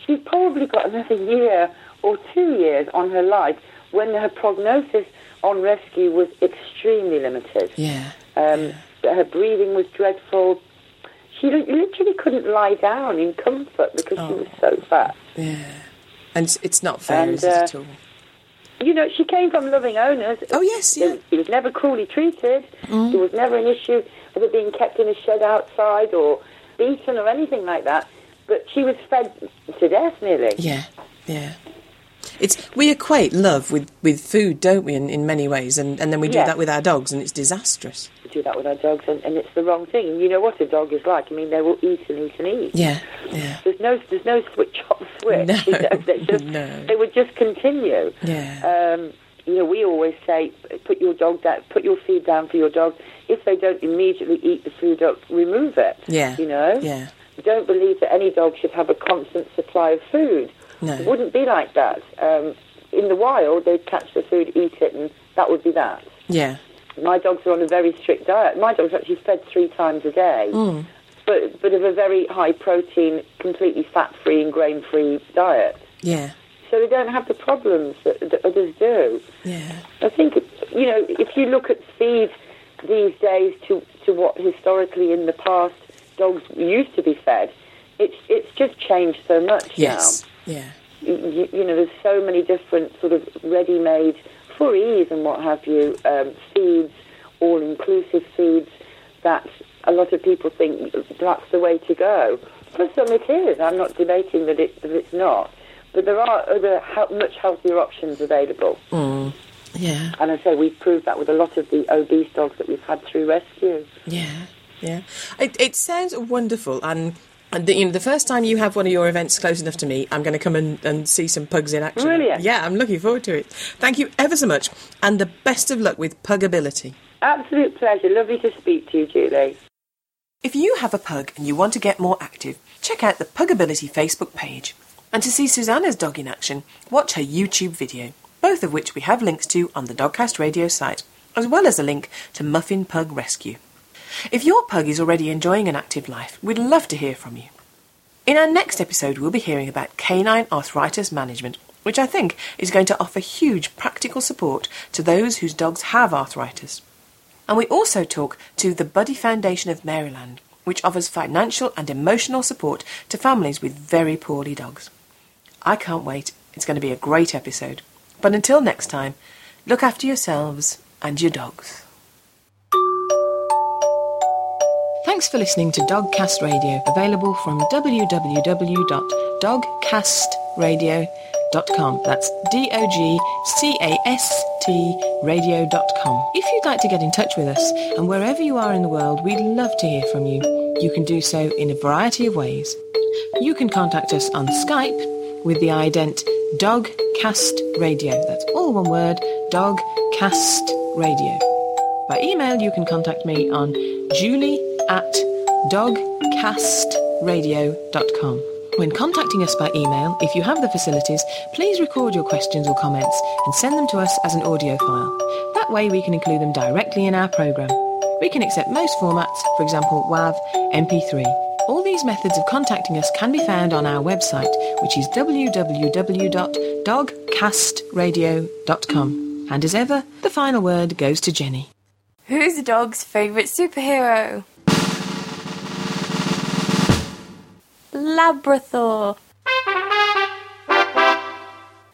she's probably got another year or two years on her life when her prognosis on rescue was extremely limited. Yeah, um, yeah. Her breathing was dreadful. She literally couldn't lie down in comfort because oh. she was so fat. Yeah, and it's not fair, and, is it, uh, at all? You know, she came from loving owners. Oh, yes, yeah. She was never cruelly treated. Mm. There was never an issue of her being kept in a shed outside or beaten or anything like that. But she was fed to death, nearly. Yeah, yeah. It's we equate love with, with food, don't we, in, in many ways, and, and then we do yeah. that with our dogs, and it's disastrous. We do that with our dogs, and, and it's the wrong thing. And you know what a dog is like. I mean, they will eat and eat and eat. Yeah, yeah. There's no, there's no switch off switch. No, you know, they, just, no. they would just continue. Yeah. Um, you know, we always say, put your dog down, put your feed down for your dog. If they don't immediately eat the food up, remove it. Yeah. You know? Yeah. Don't believe that any dog should have a constant supply of food. No. It wouldn't be like that. Um, in the wild, they'd catch the food, eat it, and that would be that. Yeah. My dogs are on a very strict diet. My dog's actually fed three times a day, mm. but but of a very high-protein, completely fat-free and grain-free diet. Yeah. So they don't have the problems that, that others do. Yeah. I think, you know, if you look at feed these days to, to what historically in the past dogs used to be fed, it's, it's just changed so much yes. now. Yeah, you, you know, there's so many different sort of ready-made for ease and what have you um, feeds, all-inclusive feeds that a lot of people think that's the way to go. For some, it is. I'm not debating that, it, that it's not, but there are other he- much healthier options available. Mm. Yeah, and I say we've proved that with a lot of the obese dogs that we've had through rescue. Yeah, yeah. It, it sounds wonderful. And. And the, you know, the first time you have one of your events close enough to me, I'm going to come and, and see some pugs in action. Brilliant. Yeah, I'm looking forward to it. Thank you ever so much, and the best of luck with Pugability. Absolute pleasure. Lovely to speak to you, Julie. If you have a pug and you want to get more active, check out the Pugability Facebook page. And to see Susanna's dog in action, watch her YouTube video, both of which we have links to on the Dogcast Radio site, as well as a link to Muffin Pug Rescue. If your pug is already enjoying an active life, we'd love to hear from you. In our next episode, we'll be hearing about canine arthritis management, which I think is going to offer huge practical support to those whose dogs have arthritis. And we also talk to the Buddy Foundation of Maryland, which offers financial and emotional support to families with very poorly dogs. I can't wait. It's going to be a great episode. But until next time, Look after yourselves and your dogs. Thanks for listening to Dogcast Radio, available from w w w dot dogcast radio dot com. That's D O G C A S T radio dot com. If you'd like to get in touch with us, and wherever you are in the world, we'd love to hear from you. You can do so in a variety of ways. You can contact us on Skype with the ident Dogcast Radio. That's all one word, Dogcast Radio. By email, you can contact me on Julie at dogcast radio dot com. When contacting us by email, if you have the facilities, please record your questions or comments and send them to us as an audio file. That way we can include them directly in our programme. We can accept most formats, for example WAV, M P three. All these methods of contacting us can be found on our website, which is w w w dot dogcast radio dot com. And as ever, the final word goes to Jenny. Who's a dog's favourite superhero? Labrador.